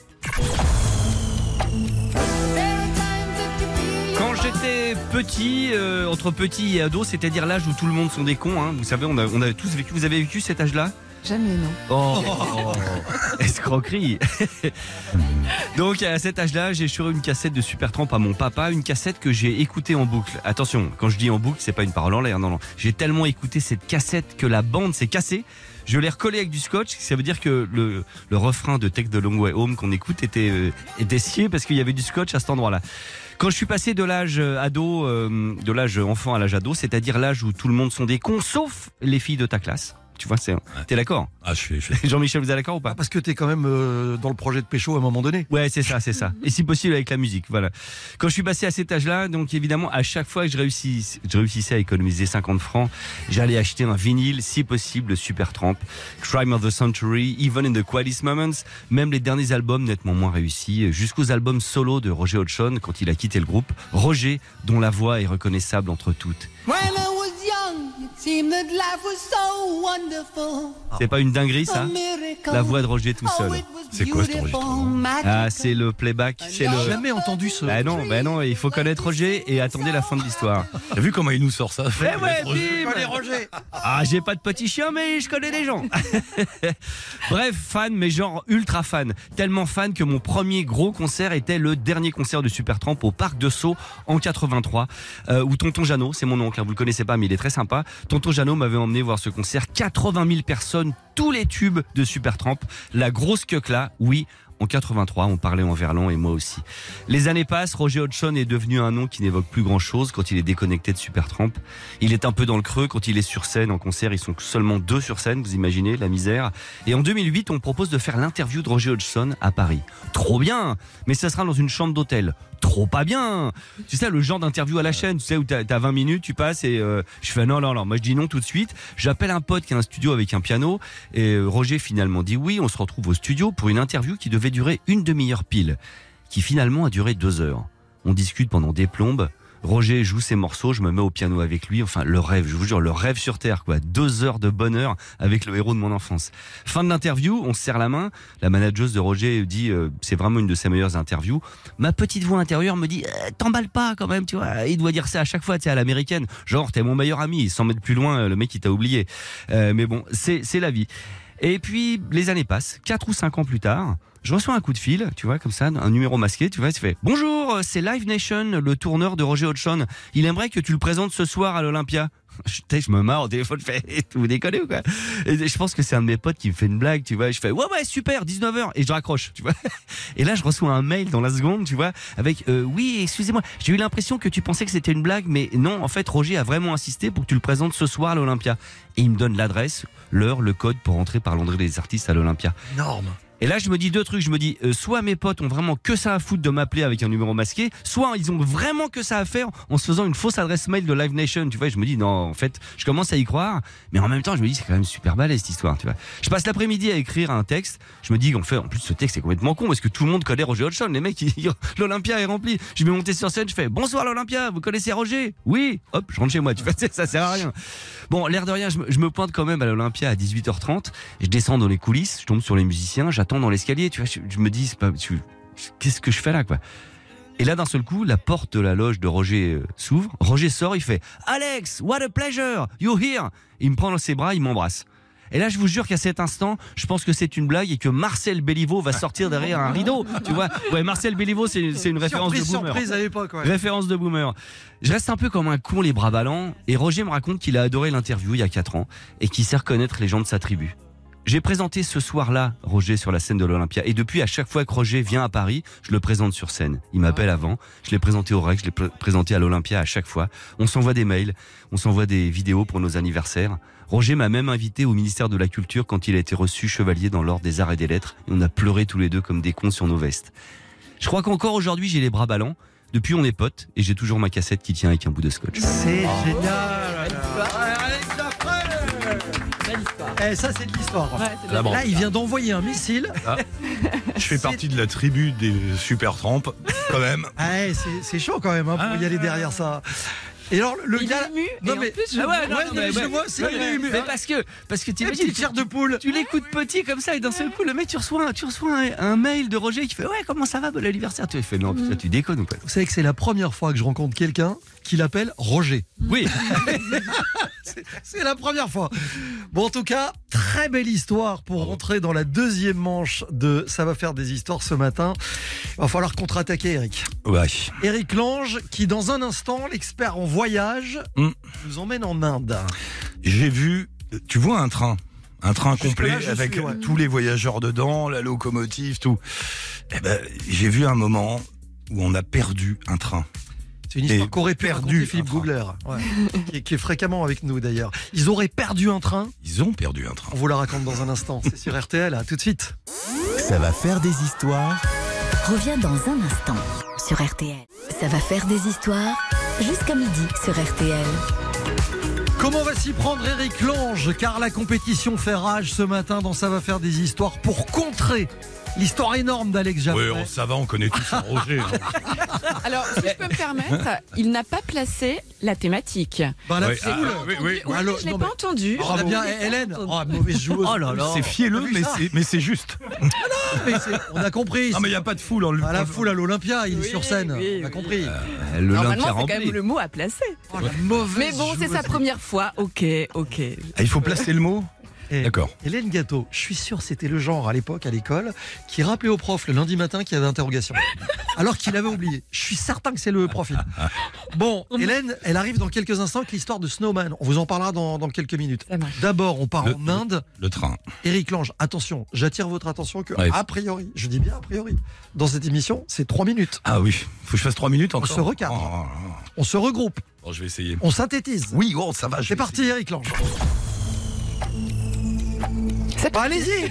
Quand j'étais petit, entre petit et ado, c'est-à-dire l'âge où tout le monde sont des cons, hein, vous savez, on a tous vécu. Vous avez vécu cet âge-là ? Jamais, non. Oh, escroquerie. Donc, à cet âge-là, j'ai churé une cassette de Supertramp à mon papa, une cassette que j'ai écoutée en boucle. Attention, quand je dis en boucle, c'est pas une parole en l'air, non, non. J'ai tellement écouté cette cassette que la bande s'est cassée. Je l'ai recollé avec du scotch, ça veut dire que le refrain de Take the Long Way Home qu'on écoute était scié parce qu'il y avait du scotch à cet endroit-là. Quand je suis passé de l'âge ado, de l'âge enfant à l'âge ado, c'est-à-dire l'âge où tout le monde sont des cons, sauf les filles de ta classe. Tu vois, t'es d'accord? Ah, je suis. Jean-Michel, vous êtes d'accord ou pas? Parce que t'es quand même dans le projet de Pécho à un moment donné. Ouais, c'est ça, c'est ça. Et si possible avec la musique, voilà. Quand je suis passé à cet âge-là, donc évidemment, à chaque fois que je réussissais à économiser 50 francs, j'allais acheter un vinyle, si possible, Supertramp, Crime of the Century, Even in the Quietest Moments, même les derniers albums nettement moins réussis, jusqu'aux albums solo de Roger Hodgson quand il a quitté le groupe. Roger, dont la voix est reconnaissable entre toutes. C'est pas une dinguerie ça? La voix de Roger tout seul. C'est quoi ce Roger? Ah, c'est le playback. J'ai jamais entendu ce. Bah non, il faut connaître Roger et attendez la fin de l'histoire. T'as vu comment il nous sort ça? Je connais Roger. Ah, j'ai pas de petit chien, mais je connais des gens. Bref, fan, mais genre ultra fan. Tellement fan que mon premier gros concert était le dernier concert de Supertramp au Parc de Sceaux en 83, où Tonton Jeannot, c'est mon oncle, vous le connaissez pas, mais il est très sympa. Tonton Jeannot m'avait emmené voir ce concert. 80 000 personnes, tous les tubes de Supertramp. La grosse queue là, oui. En 83, on parlait en verlan et moi aussi. Les années passent, Roger Hodgson est devenu un nom qui n'évoque plus grand-chose quand il est déconnecté de Supertramp. Il est un peu dans le creux quand il est sur scène. En concert, ils sont seulement 2 sur scène, vous imaginez, la misère. Et en 2008, on propose de faire l'interview de Roger Hodgson à Paris. Trop bien, mais ça sera dans une chambre d'hôtel. Trop pas bien. Tu sais, le genre d'interview à la chaîne, tu sais, où t'as 20 minutes, tu passes et je fais non. Moi, je dis non tout de suite. J'appelle un pote qui a un studio avec un piano et Roger finalement dit oui. On se retrouve au studio pour une interview qui devait durer une demi-heure pile, qui finalement a duré 2 heures. On discute pendant des plombes. Roger joue ses morceaux, je me mets au piano avec lui, enfin le rêve, je vous jure, le rêve sur terre quoi. 2 heures de bonheur avec le héros de mon enfance. Fin de l'interview, on se serre la main, la manageuse de Roger dit c'est vraiment une de ses meilleures interviews. Ma petite voix intérieure me dit t'emballe pas quand même, tu vois, il doit dire ça à chaque fois, tu sais, à l'américaine, genre t'es mon meilleur ami, sans mettre plus loin, le mec il t'a oublié. Mais bon, c'est la vie. Et puis, les années passent. 4 ou 5 ans plus tard, je reçois un coup de fil, tu vois, comme ça, un numéro masqué, tu vois, il se fait « Bonjour, c'est Live Nation, le tourneur de Roger Hodgson. Il aimerait que tu le présentes ce soir à l'Olympia. » Je me marre au téléphone, je fais « Vous déconnez ou quoi ?» Et je pense que c'est un de mes potes qui me fait une blague, tu vois, et je fais « Ouais, ouais, super, 19h » et je raccroche, tu vois. Et là, je reçois un mail dans la seconde, tu vois, avec « Oui, excusez-moi, j'ai eu l'impression que tu pensais que c'était une blague, mais non, en fait, Roger a vraiment insisté pour que tu le présentes ce soir à l'Olympia. » Et il me donne l'adresse, l'heure, le code pour entrer par l'entrée des artistes à l'Olympia. Énorme. Et là, je me dis 2 trucs. Je me dis, soit mes potes ont vraiment que ça à foutre de m'appeler avec un numéro masqué, soit ils ont vraiment que ça à faire en se faisant une fausse adresse mail de Live Nation. Tu vois, je me dis, non, en fait, je commence à y croire. Mais en même temps, je me dis, c'est quand même super balèze cette histoire. Tu vois. Je passe l'après-midi à écrire un texte. Je me dis, en fait, en plus, ce texte est complètement con parce que tout le monde connaît Roger Hodgson. Les mecs, l'Olympia est rempli. Je vais monter sur scène, je fais, bonsoir l'Olympia, vous connaissez Roger? Oui. Hop, je rentre chez moi. Tu vois, ça sert à rien. Bon, l'air de rien, je me pointe quand même à l'Olympia à 18h30. Je descends dans les coulisses, je tombe sur les musiciens, dans l'escalier, tu vois, je me dis, qu'est-ce que je fais là, quoi. Et là, d'un seul coup, la porte de la loge de Roger s'ouvre. Roger sort, il fait « Alex, what a pleasure, you're here !» Il me prend dans ses bras, il m'embrasse. Et là, je vous jure qu'à cet instant, je pense que c'est une blague et que Marcel Béliveau va sortir derrière un rideau. Tu vois, ouais, Marcel Béliveau, c'est une référence de boomer. Surprise à l'époque, ouais. Référence de boomer. Je reste un peu comme un con, les bras ballants. Et Roger me raconte qu'il a adoré l'interview il y a 4 ans et qu'il sait reconnaître les gens de sa tribu. J'ai présenté ce soir-là Roger sur la scène de l'Olympia. Et depuis, à chaque fois que Roger vient à Paris, je le présente sur scène. Il m'appelle avant, je l'ai présenté au REC, je l'ai présenté à l'Olympia à chaque fois. On s'envoie des mails, on s'envoie des vidéos pour nos anniversaires. Roger m'a même invité au ministère de la Culture quand il a été reçu chevalier dans l'ordre des Arts et des Lettres. Et on a pleuré tous les deux comme des cons sur nos vestes. Je crois qu'encore aujourd'hui, j'ai les bras ballants. Depuis, on est potes et j'ai toujours ma cassette qui tient avec un bout de scotch. C'est génial. Eh, ça c'est de l'histoire. Ouais, là, il vient d'envoyer un missile. Ah. Je fais partie de la tribu des Supertramp, quand même. Eh, c'est chaud quand même hein, pour y aller derrière ça. Et alors, il gars, est ému. Non, mais plus, je vois, c'est ému. Mais parce que t'imagines, tu l'écoutes petit comme ça, et d'un seul coup, le mec, tu reçois un mail de Roger qui fait ouais, comment ça va, bon anniversaire. Tu fais non, tu déconnes ou pas. Vous savez que c'est la première fois que je rencontre quelqu'un qui l'appelle Roger. Oui. C'est la première fois. Bon, en tout cas, très belle histoire pour rentrer dans la deuxième manche de Ça va faire des histoires ce matin. Il va falloir contre-attaquer, Eric. Ouais. Eric Lange, qui dans un instant, l'expert en voyage, nous emmène en Inde. J'ai vu, tu vois, un train complet avec tous les voyageurs dedans, la locomotive, tout. Eh ben, j'ai vu un moment où on a perdu un train. C'est une histoire qu'aurait perdu Philippe Googler, qui est fréquemment avec nous d'ailleurs. Ils auraient perdu un train. Ils ont perdu un train. On vous la raconte dans un instant. C'est sur RTL, à tout de suite. Ça va faire des histoires. Reviens dans un instant sur RTL. Ça va faire des histoires jusqu'à midi sur RTL. Comment va s'y prendre Eric Lange? Car la compétition fait rage ce matin dans Ça va faire des histoires pour contrer l'histoire énorme d'Alex Jaffray. Oui, ça va, on connaît tous Roger. Hein. Alors, si je peux me permettre, il n'a pas placé la thématique. Ben là, je l'ai pas entendu. Bravo, bien, Hélène. Oh là là, c'est fielleux, mais c'est juste. On a compris. Non, mais il n'y a pas de foule. La foule à l'Olympia, il est sur scène. On a compris. Normalement, c'est quand même le mot à placer. Mais bon, c'est sa première fois. Ok. Il faut placer le mot. D'accord. Hélène Gâteau, je suis sûr c'était le genre à l'époque à l'école qui rappelait au prof le lundi matin qu'il y avait interrogation alors qu'il avait oublié. Je suis certain que c'est le profil. Bon, Hélène, elle arrive dans quelques instants avec l'histoire de Snowman. On vous en parlera dans quelques minutes. D'abord, on part en Inde. Le train. Éric Lange, attention, j'attire votre attention que a priori, je dis bien a priori, dans cette émission, c'est 3 minutes. Ah oui, faut que je fasse 3 minutes encore. On se recadre. On se regroupe. Bon, je vais essayer. On synthétise. Oui, ça va. C'est parti, Éric Lange. Bah, allez-y.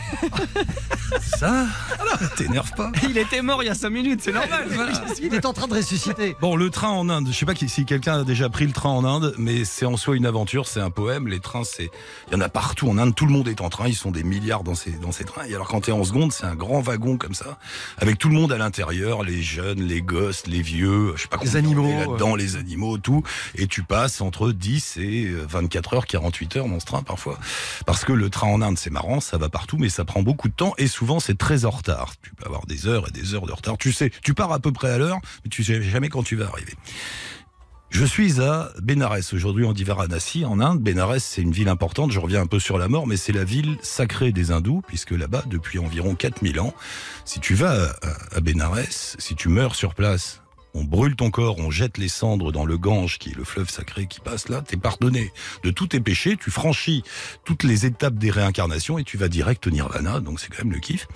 Ça, t'énerve pas. Il était mort il y a 5 minutes, c'est normal. Voilà. Il est en train de ressusciter. Bon, le train en Inde, je sais pas si quelqu'un a déjà pris le train en Inde, mais c'est en soi une aventure, c'est un poème. Les trains, il y en a partout en Inde, tout le monde est en train, ils sont des milliards dans ces trains. Et alors quand t'es en seconde, c'est un grand wagon comme ça, avec tout le monde à l'intérieur, les jeunes, les gosses, les vieux, je sais pas quoi. Les animaux. Là-dedans, les animaux, tout. Et tu passes entre 10 et 24 heures, 48 heures dans ce train parfois. Parce que le train en Inde, c'est marrant, ça va partout, mais ça prend beaucoup de temps et souvent c'est très en retard. Tu peux avoir des heures et des heures de retard. Tu sais, tu pars à peu près à l'heure, mais tu sais jamais quand tu vas arriver. Je suis à Bénarès. Aujourd'hui, on dit Varanasi, en Inde. Bénarès, c'est une ville importante. Je reviens un peu sur la mort, mais c'est la ville sacrée des hindous, puisque là-bas, depuis environ 4000 ans, si tu vas à Bénarès, si tu meurs sur place, on brûle ton corps, on jette les cendres dans le Gange, qui est le fleuve sacré qui passe là, t'es pardonné de tous tes péchés, tu franchis toutes les étapes des réincarnations et tu vas direct au Nirvana, donc c'est quand même le kiff.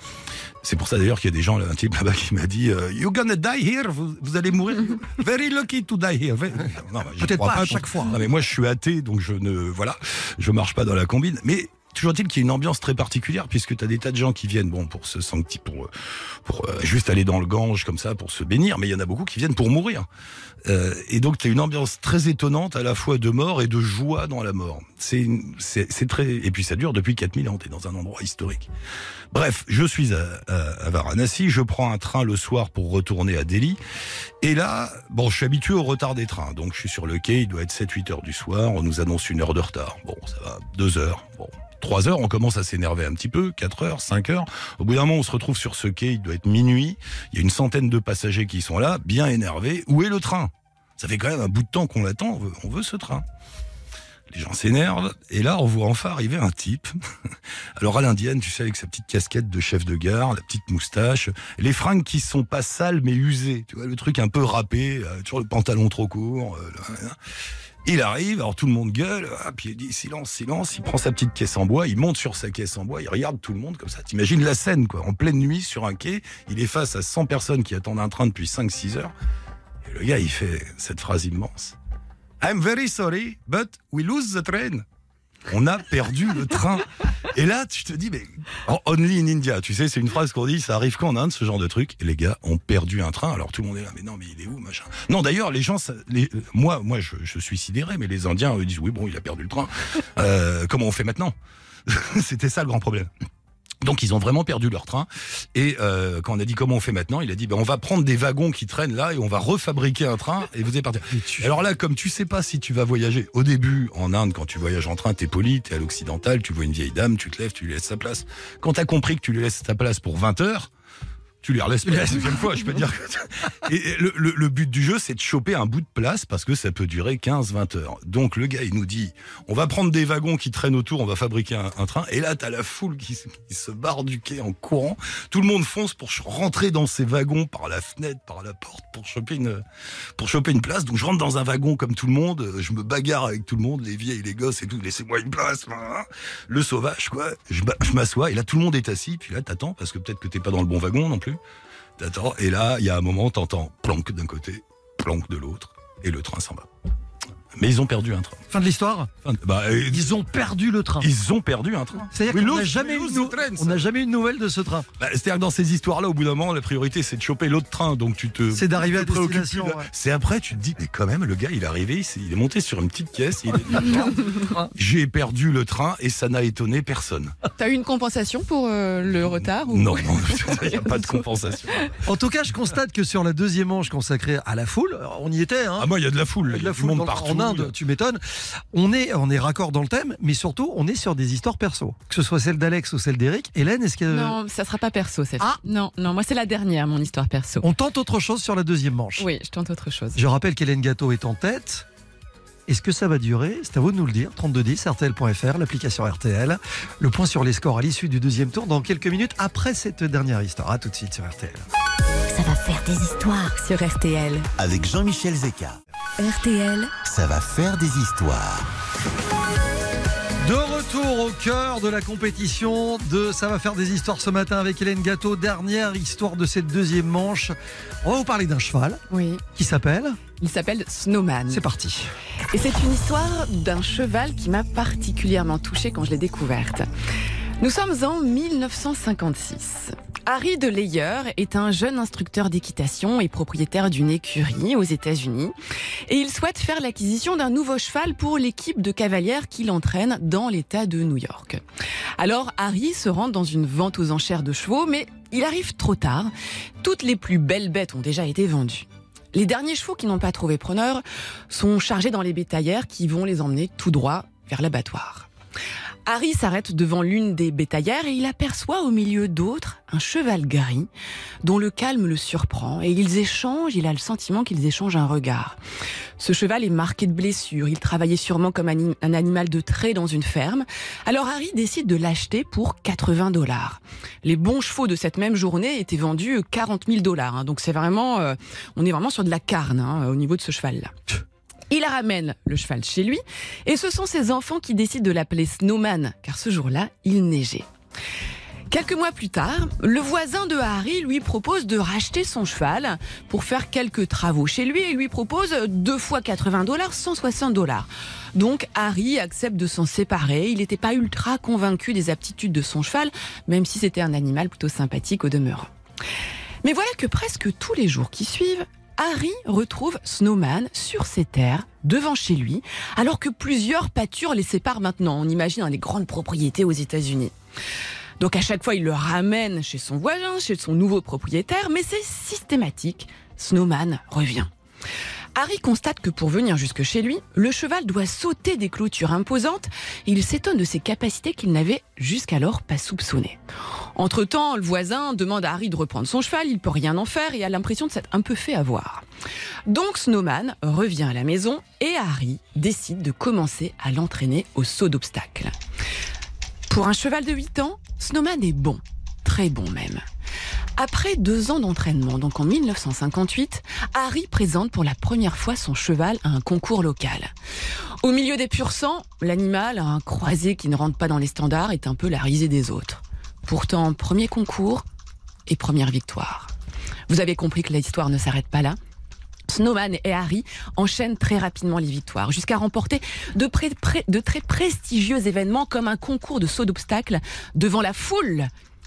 C'est pour ça d'ailleurs qu'il y a des gens, un type là-bas qui m'a dit « You're gonna die here, vous allez mourir, very lucky to die here ». Peut-être pas à chaque fois. Non, mais moi je suis athée, donc je marche pas dans la combine, mais... Toujours dit qu'il y a une ambiance très particulière puisque tu as des tas de gens qui viennent pour se sanctifier, pour juste aller dans le Gange comme ça, pour se bénir, mais il y en a beaucoup qui viennent pour mourir. Et donc tu as une ambiance très étonnante à la fois de mort et de joie dans la mort. C'est très... Et puis ça dure depuis 4000 ans, tu es dans un endroit historique. Bref, je suis à Varanasi, je prends un train le soir pour retourner à Delhi. Et là, bon, je suis habitué au retard des trains, donc je suis sur le quai, il doit être 7-8 heures du soir, on nous annonce une heure de retard. Bon, ça va, 2 heures, bon... 3 heures, on commence à s'énerver un petit peu, 4 heures, 5 heures. Au bout d'un moment, on se retrouve sur ce quai, il doit être minuit. Il y a une centaine de passagers qui sont là, bien énervés. Où est le train ? Ça fait quand même un bout de temps qu'on l'attend, on veut ce train. Les gens s'énervent, et là, on voit enfin arriver un type. Alors à l'indienne, tu sais, avec sa petite casquette de chef de gare, la petite moustache, les fringues qui sont pas sales mais usées. Tu vois, le truc un peu râpé, toujours le pantalon trop court... Il arrive, alors tout le monde gueule, puis il dit silence, silence, il prend sa petite caisse en bois, il monte sur sa caisse en bois, il regarde tout le monde comme ça. T'imagines la scène, quoi, en pleine nuit, sur un quai, il est face à 100 personnes qui attendent un train depuis 5-6 heures. Et le gars, il fait cette phrase immense. « I'm very sorry, but we lose the train ». On a perdu le train. Et là, tu te dis, mais only in India. Tu sais, c'est une phrase qu'on dit, ça arrive qu'en Inde, ce genre de truc. Et les gars ont perdu un train. Alors tout le monde est là, mais non, mais il est où, machin. Non, d'ailleurs, les gens, moi, je suis sidéré, mais les Indiens, eux, disent, oui, bon, il a perdu le train. Comment on fait maintenant? C'était ça le grand problème. Donc ils ont vraiment perdu leur train et quand on a dit comment on fait maintenant, il a dit ben, on va prendre des wagons qui traînent là et on va refabriquer un train et vous allez partir. Alors là, comme tu sais pas si tu vas voyager, au début en Inde quand tu voyages en train, t'es poli, t'es à l'occidental, tu vois une vieille dame, tu te lèves, tu lui laisses sa place. Quand t'as compris que tu lui laisses ta place pour 20 heures, tu les relèves la deuxième fois, je peux dire. Et le but du jeu, c'est de choper un bout de place parce que ça peut durer 15-20 heures. Donc le gars, il nous dit, on va prendre des wagons qui traînent autour, on va fabriquer un train. Et là, t'as la foule qui se barre du quai en courant. Tout le monde fonce pour rentrer dans ces wagons par la fenêtre, par la porte, pour choper une place. Donc je rentre dans un wagon comme tout le monde, je me bagarre avec tout le monde, les vieilles, les gosses et tout. Laissez-moi une place, le sauvage, quoi. Je m'assois et là, tout le monde est assis. Puis là, t'attends parce que peut-être que t'es pas dans le bon wagon non plus. T'attends, et là, il y a un moment, t'entends planque d'un côté, planque de l'autre, et le train s'en va. Mais ils ont perdu un train. Fin de l'histoire. Ils ont perdu le train. Ils ont perdu un train. C'est-à-dire qu'on n'a jamais eu de nouvelles de ce train. Bah, c'est-à-dire que dans ces histoires-là, au bout d'un moment, la priorité, c'est de choper l'autre train. Donc tu te. C'est d'arriver à destination. Ouais. C'est après, tu te dis, mais quand même, le gars, il est arrivé, il est monté sur une petite caisse. J'ai perdu le train et ça n'a étonné personne. T'as eu une compensation pour le retard ou... Non, il n'y a pas de compensation. En tout cas, je constate que sur la deuxième manche consacrée à la foule, on y était. Hein. Ah, moi, il y a de la foule. Il y a du monde partout. Tu m'étonnes. On est raccord dans le thème, mais surtout, on est sur des histoires perso. Que ce soit celle d'Alex ou celle d'Eric. Hélène, est-ce que... Non, ça ne sera pas perso, celle-ci. Ah. Non, moi, c'est la dernière, mon histoire perso. On tente autre chose sur la deuxième manche. Oui, je tente autre chose. Je rappelle qu'Hélène Gâteau est en tête. Est-ce que ça va durer? C'est à vous de nous le dire. 3210, RTL.fr, l'application RTL. Le point sur les scores à l'issue du deuxième tour dans quelques minutes après cette dernière histoire. À tout de suite sur RTL. Ça va faire des histoires sur RTL. Avec Jean-Michel Zecca. RTL. Ça va faire des histoires. De retour au cœur de la compétition de Ça va faire des histoires ce matin avec Hélène Gâteau. Dernière histoire de cette deuxième manche. On va vous parler d'un cheval. Oui. Qui s'appelle ? Il s'appelle Snowman. C'est parti. Et c'est une histoire d'un cheval qui m'a particulièrement touchée quand je l'ai découverte. Nous sommes en 1956. Harry de Layer est un jeune instructeur d'équitation et propriétaire d'une écurie aux États-Unis, et il souhaite faire l'acquisition d'un nouveau cheval pour l'équipe de cavalières qu'il entraîne dans l'État de New York. Alors Harry se rend dans une vente aux enchères de chevaux, mais il arrive trop tard. Toutes les plus belles bêtes ont déjà été vendues. Les derniers chevaux qui n'ont pas trouvé preneur sont chargés dans les bétaillères qui vont les emmener tout droit vers l'abattoir. Harry s'arrête devant l'une des bétaillères et il aperçoit au milieu d'autres un cheval gris dont le calme le surprend et il a le sentiment qu'ils échangent un regard. Ce cheval est marqué de blessures, il travaillait sûrement comme un animal de trait dans une ferme, alors Harry décide de l'acheter pour $80. Les bons chevaux de cette même journée étaient vendus $40,000, donc c'est vraiment, on est vraiment sur de la carne au niveau de ce cheval-là. Il ramène le cheval chez lui et ce sont ses enfants qui décident de l'appeler Snowman, car ce jour-là, il neigeait. Quelques mois plus tard, le voisin de Harry lui propose de racheter son cheval pour faire quelques travaux chez lui et lui propose 2 fois $80, $160. Donc Harry accepte de s'en séparer. Il n'était pas ultra convaincu des aptitudes de son cheval, même si c'était un animal plutôt sympathique au demeurant. Mais voilà que presque tous les jours qui suivent, Harry retrouve Snowman sur ses terres, devant chez lui, alors que plusieurs pâtures les séparent maintenant. On imagine les grandes propriétés aux États-Unis. Donc à chaque fois, il le ramène chez son voisin, chez son nouveau propriétaire, mais c'est systématique. Snowman revient. Harry constate que pour venir jusque chez lui, le cheval doit sauter des clôtures imposantes. Il s'étonne de ses capacités qu'il n'avait jusqu'alors pas soupçonnées. Entre-temps, le voisin demande à Harry de reprendre son cheval, il ne peut rien en faire et a l'impression de s'être un peu fait avoir. Donc Snowman revient à la maison et Harry décide de commencer à l'entraîner au saut d'obstacles. Pour un cheval de 8 ans, Snowman est bon, très bon même. Après 2 ans d'entraînement, donc en 1958, Harry présente pour la première fois son cheval à un concours local. Au milieu des pur sang, l'animal, un croisé qui ne rentre pas dans les standards, est un peu la risée des autres. Pourtant, premier concours et première victoire. Vous avez compris que l'histoire ne s'arrête pas là. Snowman et Harry enchaînent très rapidement les victoires, jusqu'à remporter de très prestigieux événements comme un concours de saut d'obstacles devant la foule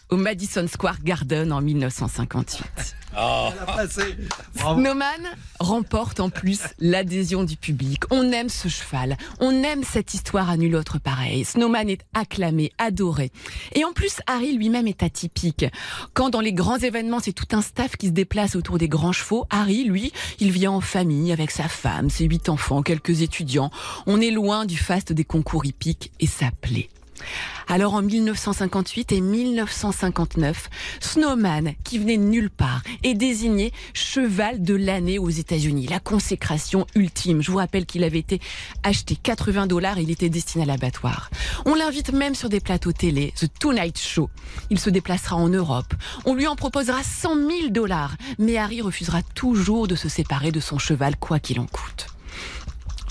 au Madison Square Garden en 1958. Oh. Snowman remporte en plus l'adhésion du public. On aime ce cheval, on aime cette histoire à nul autre pareil. Snowman est acclamé, adoré. Et en plus, Harry lui-même est atypique. Quand dans les grands événements, c'est tout un staff qui se déplace autour des grands chevaux, Harry, lui, il vient en famille avec sa femme, ses 8 enfants, quelques étudiants. On est loin du faste des concours hippiques et ça plaît. Alors en 1958 et 1959, Snowman, qui venait de nulle part, est désigné cheval de l'année aux États-Unis. La consécration ultime. Je vous rappelle qu'il avait été acheté $80 et il était destiné à l'abattoir. On l'invite même sur des plateaux télé, The Tonight Show. Il se déplacera en Europe. On lui en proposera $100,000, mais Harry refusera toujours de se séparer de son cheval, quoi qu'il en coûte.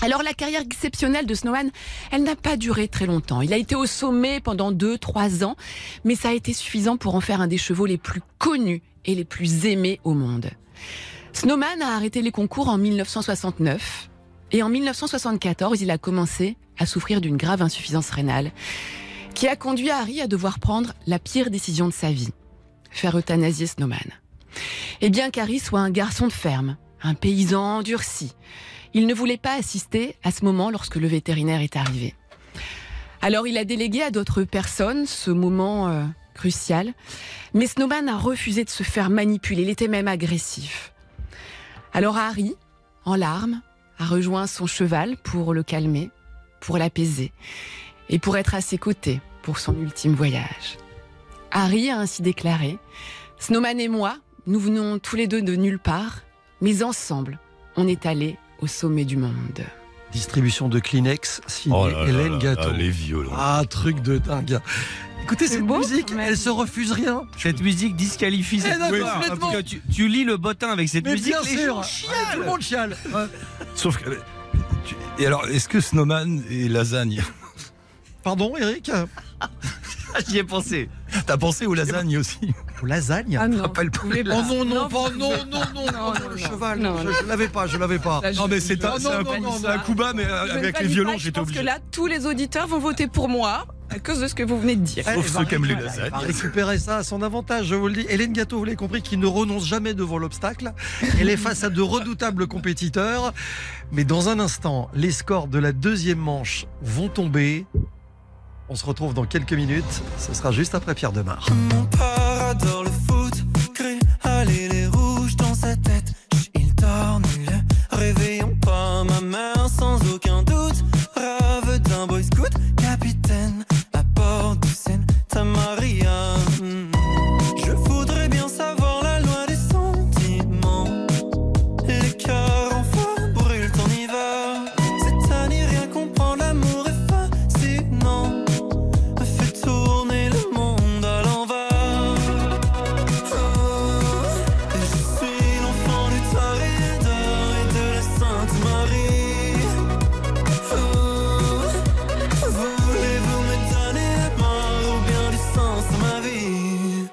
Alors la carrière exceptionnelle de Snowman, elle n'a pas duré très longtemps. Il a été au sommet pendant 2-3 ans, mais ça a été suffisant pour en faire un des chevaux les plus connus et les plus aimés au monde. Snowman a arrêté les concours en 1969 et en 1974, il a commencé à souffrir d'une grave insuffisance rénale qui a conduit Harry à devoir prendre la pire décision de sa vie, faire euthanasier Snowman. Et bien qu'Harry soit un garçon de ferme, un paysan endurci, il ne voulait pas assister à ce moment lorsque le vétérinaire est arrivé. Alors il a délégué à d'autres personnes ce moment crucial, mais Snowman a refusé de se faire manipuler, il était même agressif. Alors Harry, en larmes, a rejoint son cheval pour le calmer, pour l'apaiser et pour être à ses côtés pour son ultime voyage. Harry a ainsi déclaré « Snowman et moi, nous venons tous les deux de nulle part, mais ensemble, on est allés au sommet du monde. » Distribution de Kleenex signée Hélène Gâteau. Ah, les vieux, là. Ah, truc de dingue. Écoutez, cette musique, elle se refuse rien. Cette musique disqualifie cette musique. Oui, tu lis le bottin avec cette musique, bien les gens chialent. Ouais, tout le monde chiale. Ouais. Sauf que... Et alors, est-ce que Snowman et lasagne... Pardon, Eric? J'y ai pensé. T'as pensé aux lasagnes aussi? Aux lasagnes? Ah non, non, le cheval. Non, je l'avais pas, Là, non, mais c'est un coup bas, mais avec les violons, j'étais obligé. Je pense que là, tous les auditeurs vont voter pour moi. à cause de ce que vous venez de dire. Sauf ceux qui aiment les lasagnes. Récupérer ça à son avantage, je vous le dis. Hélène Gâteau, vous l'avez compris, qui ne renonce jamais devant l'obstacle. Elle est face à de redoutables compétiteurs. Mais dans un instant, les scores de la deuxième manche vont tomber. On se retrouve dans quelques minutes. Ce sera juste après Pierre Demar. Mon père adore le foot, crée allez les rouges dans sa tête. Il tornule, réveillons pas ma mère sans aucun doute. Rave d'un boy scout, capitaine, à bord de Seine, ta Maria. Je voudrais bien savoir la loi des sentiments. Les cœurs en feu brûlent en hiver. Cette année, rien comprendre, l'amour est fascinant. Fait tourner le monde à l'envers. Oh, je suis l'enfant du Tarida et de la Sainte Marie. Oh, voulez-vous me donner la mort ou bien du sens à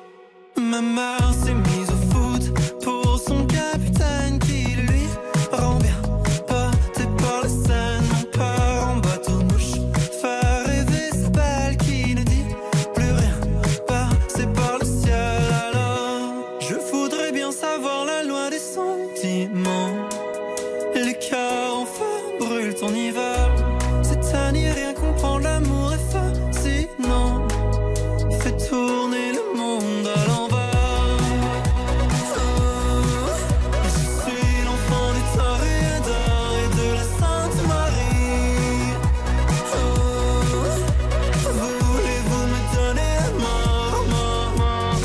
ma vie? Ma mère s'est mise au foot pour son capitaine qui lui rend bien porté par la Seine. Mon père en bateau-mouche fait rêver sa belle qui ne dit plus rien, passé par le ciel. Alors je voudrais bien savoir la loi des sentiments. Les cœurs en feu brûlent en hiver. Cette année, rien comprendre, l'amour est fascinant. Fait tourner le monde à l'envers. Oh, je suis l'enfant du Tarida et de la Sainte Marie. Oh, voulez-vous me donner la mort?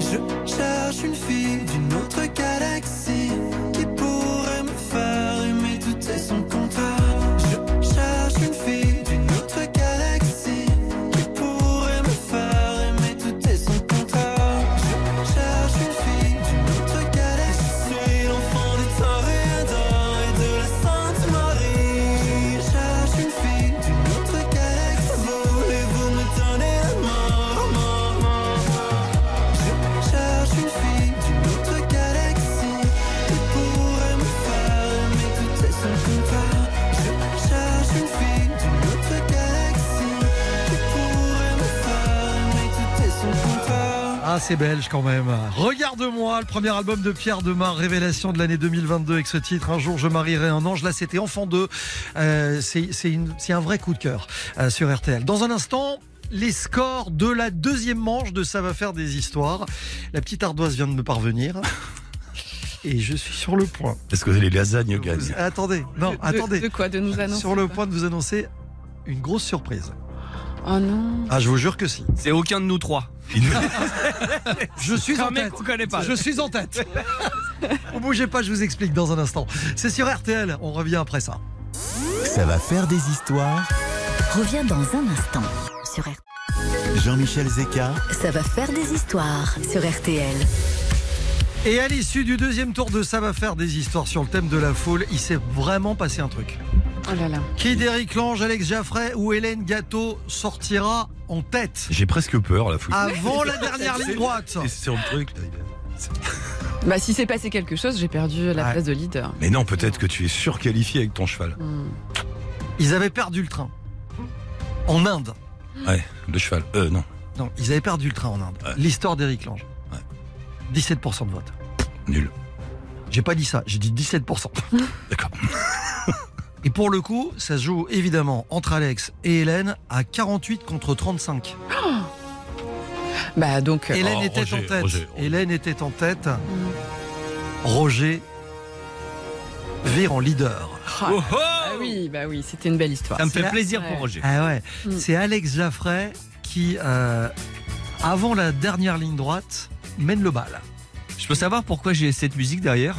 Je cherche une fille d'une autre galaxie qui pourrait me faire aimer tout et son contraire. Je cherche une fille d'une autre galaxie qui pourrait me faire aimer tout et son contraire. Je cherche une fille d'une autre galaxie. Je suis l'enfant du Tarida et de la Sainte Marie. Je cherche une fille d'une autre galaxie. Voulez-vous me donner la mort? Je cherche une fille d'une autre galaxie qui pourrait me faire aimer tout et son contraire. Je cherche une fille d'une autre galaxie qui pourrait me faire aimer tout et son contraire. Ah, c'est belge quand même. Regarde-moi, le premier album de Pierre Demar, révélation de l'année 2022 avec ce titre. Un jour, je marierai un ange. Là, c'était Enfant 2. C'est un vrai coup de cœur sur RTL. Dans un instant, les scores de la deuxième manche de Ça va faire des histoires. La petite ardoise vient de me parvenir. Et je suis sur le point. Est-ce que les lasagnes gagnent? Attendez, non, attendez. De quoi? De nous annoncer? Sur le point de vous annoncer une grosse surprise. Oh non. Ah, je vous jure que si. C'est aucun de nous trois. Je suis en tête. Je suis en tête. Ne bougez pas, je vous explique dans un instant. C'est sur RTL, on revient après ça. Ça va faire des histoires. Reviens dans un instant sur RTL. Jean-Michel Zecca. Ça va faire des histoires sur RTL. Et à l'issue du deuxième tour de Ça va faire des histoires sur le thème de la foule, il s'est vraiment passé un truc. Oh là là. Qui d'Eric Lange, Alex Jaffray ou Hélène Gâteau sortira en tête? J'ai presque peur, la foule. Avant la dernière ligne droite. C'est le truc. Bah, si c'est passé quelque chose, j'ai perdu la place de leader. Mais non, peut-être que tu es surqualifié avec ton cheval. Ils avaient perdu le train. En Inde. Ouais, le cheval. Non. Non, ils avaient perdu le train en Inde. Ouais. L'histoire d'Eric Lange. 17% de vote. Nul. J'ai pas dit ça, j'ai dit 17%. D'accord. Et pour le coup, ça se joue évidemment entre Alex et Hélène à 48 contre 35. Oh bah donc. Hélène était Roger, en tête. Hélène était en tête. Roger vire en leader. Oh, oh bah oui, c'était une belle histoire. Ça me fait plaisir pour Roger. Ah ouais. C'est Alex Jaffray qui, avant la dernière ligne droite, mène le bal. Je peux savoir pourquoi j'ai cette musique derrière?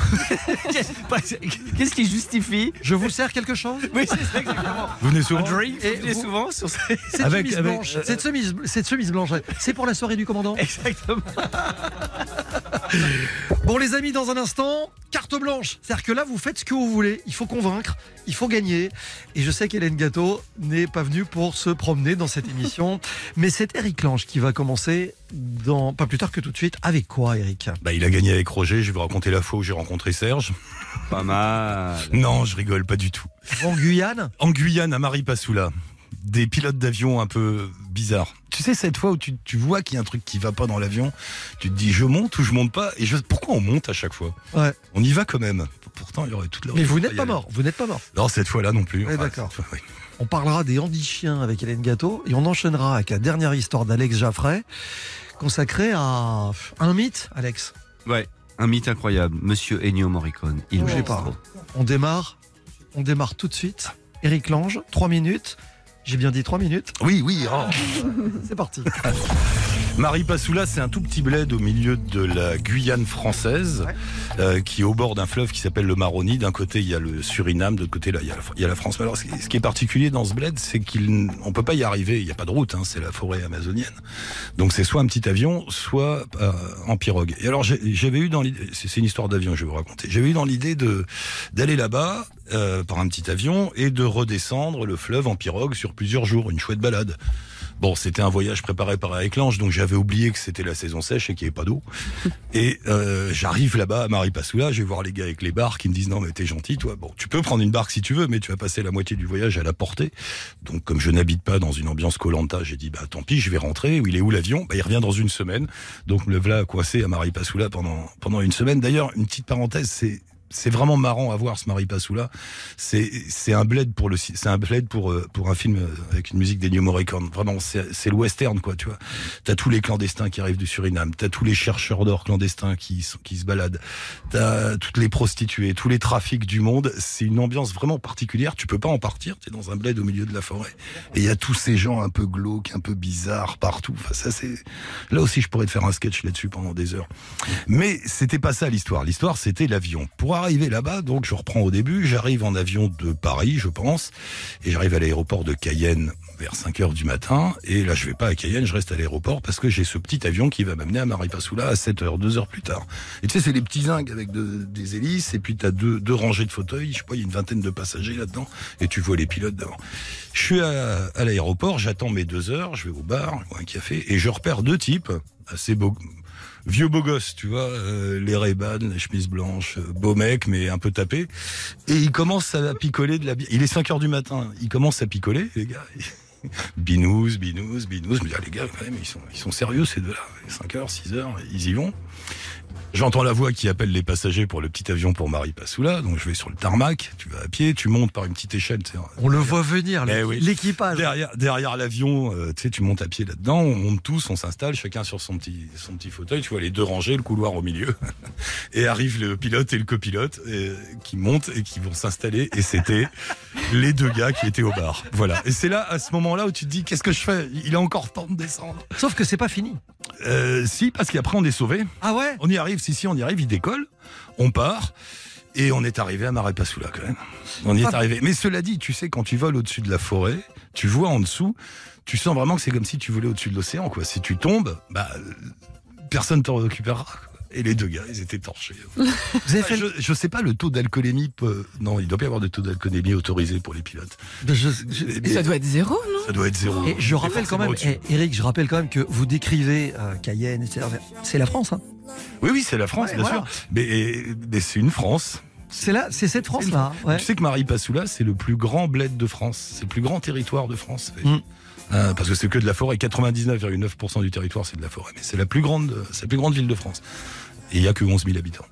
Qu'est-ce qui justifie? Je vous sers quelque chose? Oui, c'est ça, exactement. Vous venez souvent? Souvent sur cette chemise blanche. C'est pour la soirée du commandant? Exactement. Bon, les amis, dans un instant, carte blanche. C'est-à-dire que là, vous faites ce que vous voulez. Il faut convaincre, il faut gagner. Et je sais qu'Hélène Gâteau n'est pas venue pour se promener dans cette émission. Mais c'est Eric Lange qui va commencer pas plus tard que tout de suite. Avec quoi, Eric? Il a gagné avec Roger. Je vais vous raconter la fois où j'ai rencontré Serge. Pas mal. Non, je rigole, pas du tout. En Guyane? En Guyane, à Maripasoula. des pilotes d'avion un peu bizarres. Tu sais, cette fois où tu vois qu'il y a un truc qui va pas dans l'avion, tu te dis je monte ou je monte pas, et pourquoi on monte à chaque fois ? Ouais. On y va quand même. Pourtant, il y aurait toute la... Mais vous n'êtes pas mort, vous n'êtes pas mort. Non, cette fois-là non plus. Enfin, d'accord. Cette fois, oui. On parlera des Handi'Chiens avec Hélène Gâteau et on enchaînera avec la dernière histoire d'Alex Jaffray, consacrée à un mythe, Alex. Ouais, un mythe incroyable. Monsieur Ennio Morricone. Il ne bougeait pas. On démarre tout de suite. Eric Lange, 3 minutes. J'ai bien dit 3 minutes. Oui. Oh. C'est parti. Maripasoula, c'est un tout petit bled au milieu de la Guyane française, qui est au bord d'un fleuve qui s'appelle le Maroni. D'un côté, il y a le Suriname, de l'autre côté, là, il y a la France. Alors, ce qui est particulier dans ce bled, c'est qu'on peut pas y arriver. Il n'y a pas de route, hein, c'est la forêt amazonienne. Donc, c'est soit un petit avion, soit en pirogue. Et alors, j'avais eu dans l'idée, c'est une histoire d'avion que je vais vous raconter. J'avais eu dans l'idée d'aller là-bas par un petit avion et de redescendre le fleuve en pirogue sur plusieurs jours, une chouette balade. Bon, c'était un voyage préparé par Eric Lange, donc j'avais oublié que c'était la saison sèche et qu'il n'y avait pas d'eau. Et j'arrive là-bas à Maripasoula, je vais voir les gars avec les barques, ils me disent non mais t'es gentil toi, bon tu peux prendre une barque si tu veux, mais tu vas passer la moitié du voyage à la portée. Donc comme je n'habite pas dans une ambiance Koh-Lanta, j'ai dit bah tant pis, je vais rentrer. Il est où l'avion ? Bah il revient dans une semaine. Donc le voilà coincé à Maripasoula pendant une semaine. D'ailleurs, une petite parenthèse, c'est vraiment marrant à voir ce Maripasoula. C'est un bled pour un film avec une musique d'Ennio Morricone. Vraiment, c'est le western quoi, tu vois. T'as tous les clandestins qui arrivent du Suriname, t'as tous les chercheurs d'or clandestins qui se baladent, t'as toutes les prostituées, tous les trafics du monde. C'est une ambiance vraiment particulière. Tu peux pas en partir. T'es dans un bled au milieu de la forêt et il y a tous ces gens un peu glauques, un peu bizarres partout. Enfin, ça c'est... Là aussi, je pourrais te faire un sketch là-dessus pendant des heures. Mais c'était pas ça l'histoire. L'histoire, c'était l'avion. Arrivé là-bas, donc je reprends au début, j'arrive en avion de Paris, je pense, et j'arrive à l'aéroport de Cayenne vers 5h du matin, et là je vais pas à Cayenne, je reste à l'aéroport parce que j'ai ce petit avion qui va m'amener à Maripasoula à 7h, 2h plus tard. Et tu sais, c'est les petits zingues avec des hélices, et puis t'as deux rangées de fauteuils, je sais pas, il y a une vingtaine de passagers là-dedans, et tu vois les pilotes d'avant. Je suis à l'aéroport, j'attends mes 2 heures, je vais au bar, je bois un café, et je repère 2 types, assez beaux, vieux beau gosse, tu vois, les Ray-Ban, les chemises blanches, beau mec, mais un peu tapé. Et il commence à picoler de la bière. Il est 5h du matin, il commence à picoler, les gars. Binous. Je me dis, ah, les gars, quand même, ils sont sérieux, ces deux-là. 5h, 6h, ils y vont. J'entends la voix qui appelle les passagers pour le petit avion pour Maripasoula. Donc je vais sur le tarmac, tu vas à pied, tu montes par une petite échelle. On le voit venir, l'équipage. Derrière l'avion, tu montes à pied là-dedans, on monte tous, on s'installe, chacun sur son petit fauteuil. Tu vois les 2 rangées, le couloir au milieu. Et arrivent le pilote et le copilote qui montent et qui vont s'installer. Et c'était les 2 gars qui étaient au bar. Voilà. Et c'est là, à ce moment-là, où tu te dis, qu'est-ce que je fais ? Il est encore temps de descendre. Sauf que c'est pas fini. Si, parce qu'après on est sauvés. Ah ouais ? On y arrive. Si, on y arrive, il décolle, on part, et on est arrivé à Maripasoula quand même. On y est arrivé. Mais cela dit, tu sais, quand tu voles au-dessus de la forêt, tu vois en dessous, tu sens vraiment que c'est comme si tu volais au-dessus de l'océan, quoi. Si tu tombes, bah, personne ne t'en récupérera. Et les 2 gars, ils étaient torchés. Je sais pas le taux d'alcoolémie. Non, il doit pas y avoir de taux d'alcoolémie autorisé pour les pilotes. Mais ça doit être 0, non ? Ça doit être 0. Et je rappelle quand même, Eric, que vous décrivez Cayenne, etc. C'est la France, hein ? Oui, c'est la France, bien sûr. Mais c'est une France. C'est cette France-là. Ouais. Tu sais que Maripasoula, c'est le plus grand bled de France. C'est le plus grand territoire de France. Parce que c'est que de la forêt, 99,9% du territoire c'est de la forêt, mais c'est la plus grande ville de France et il n'y a que 11 000 habitants.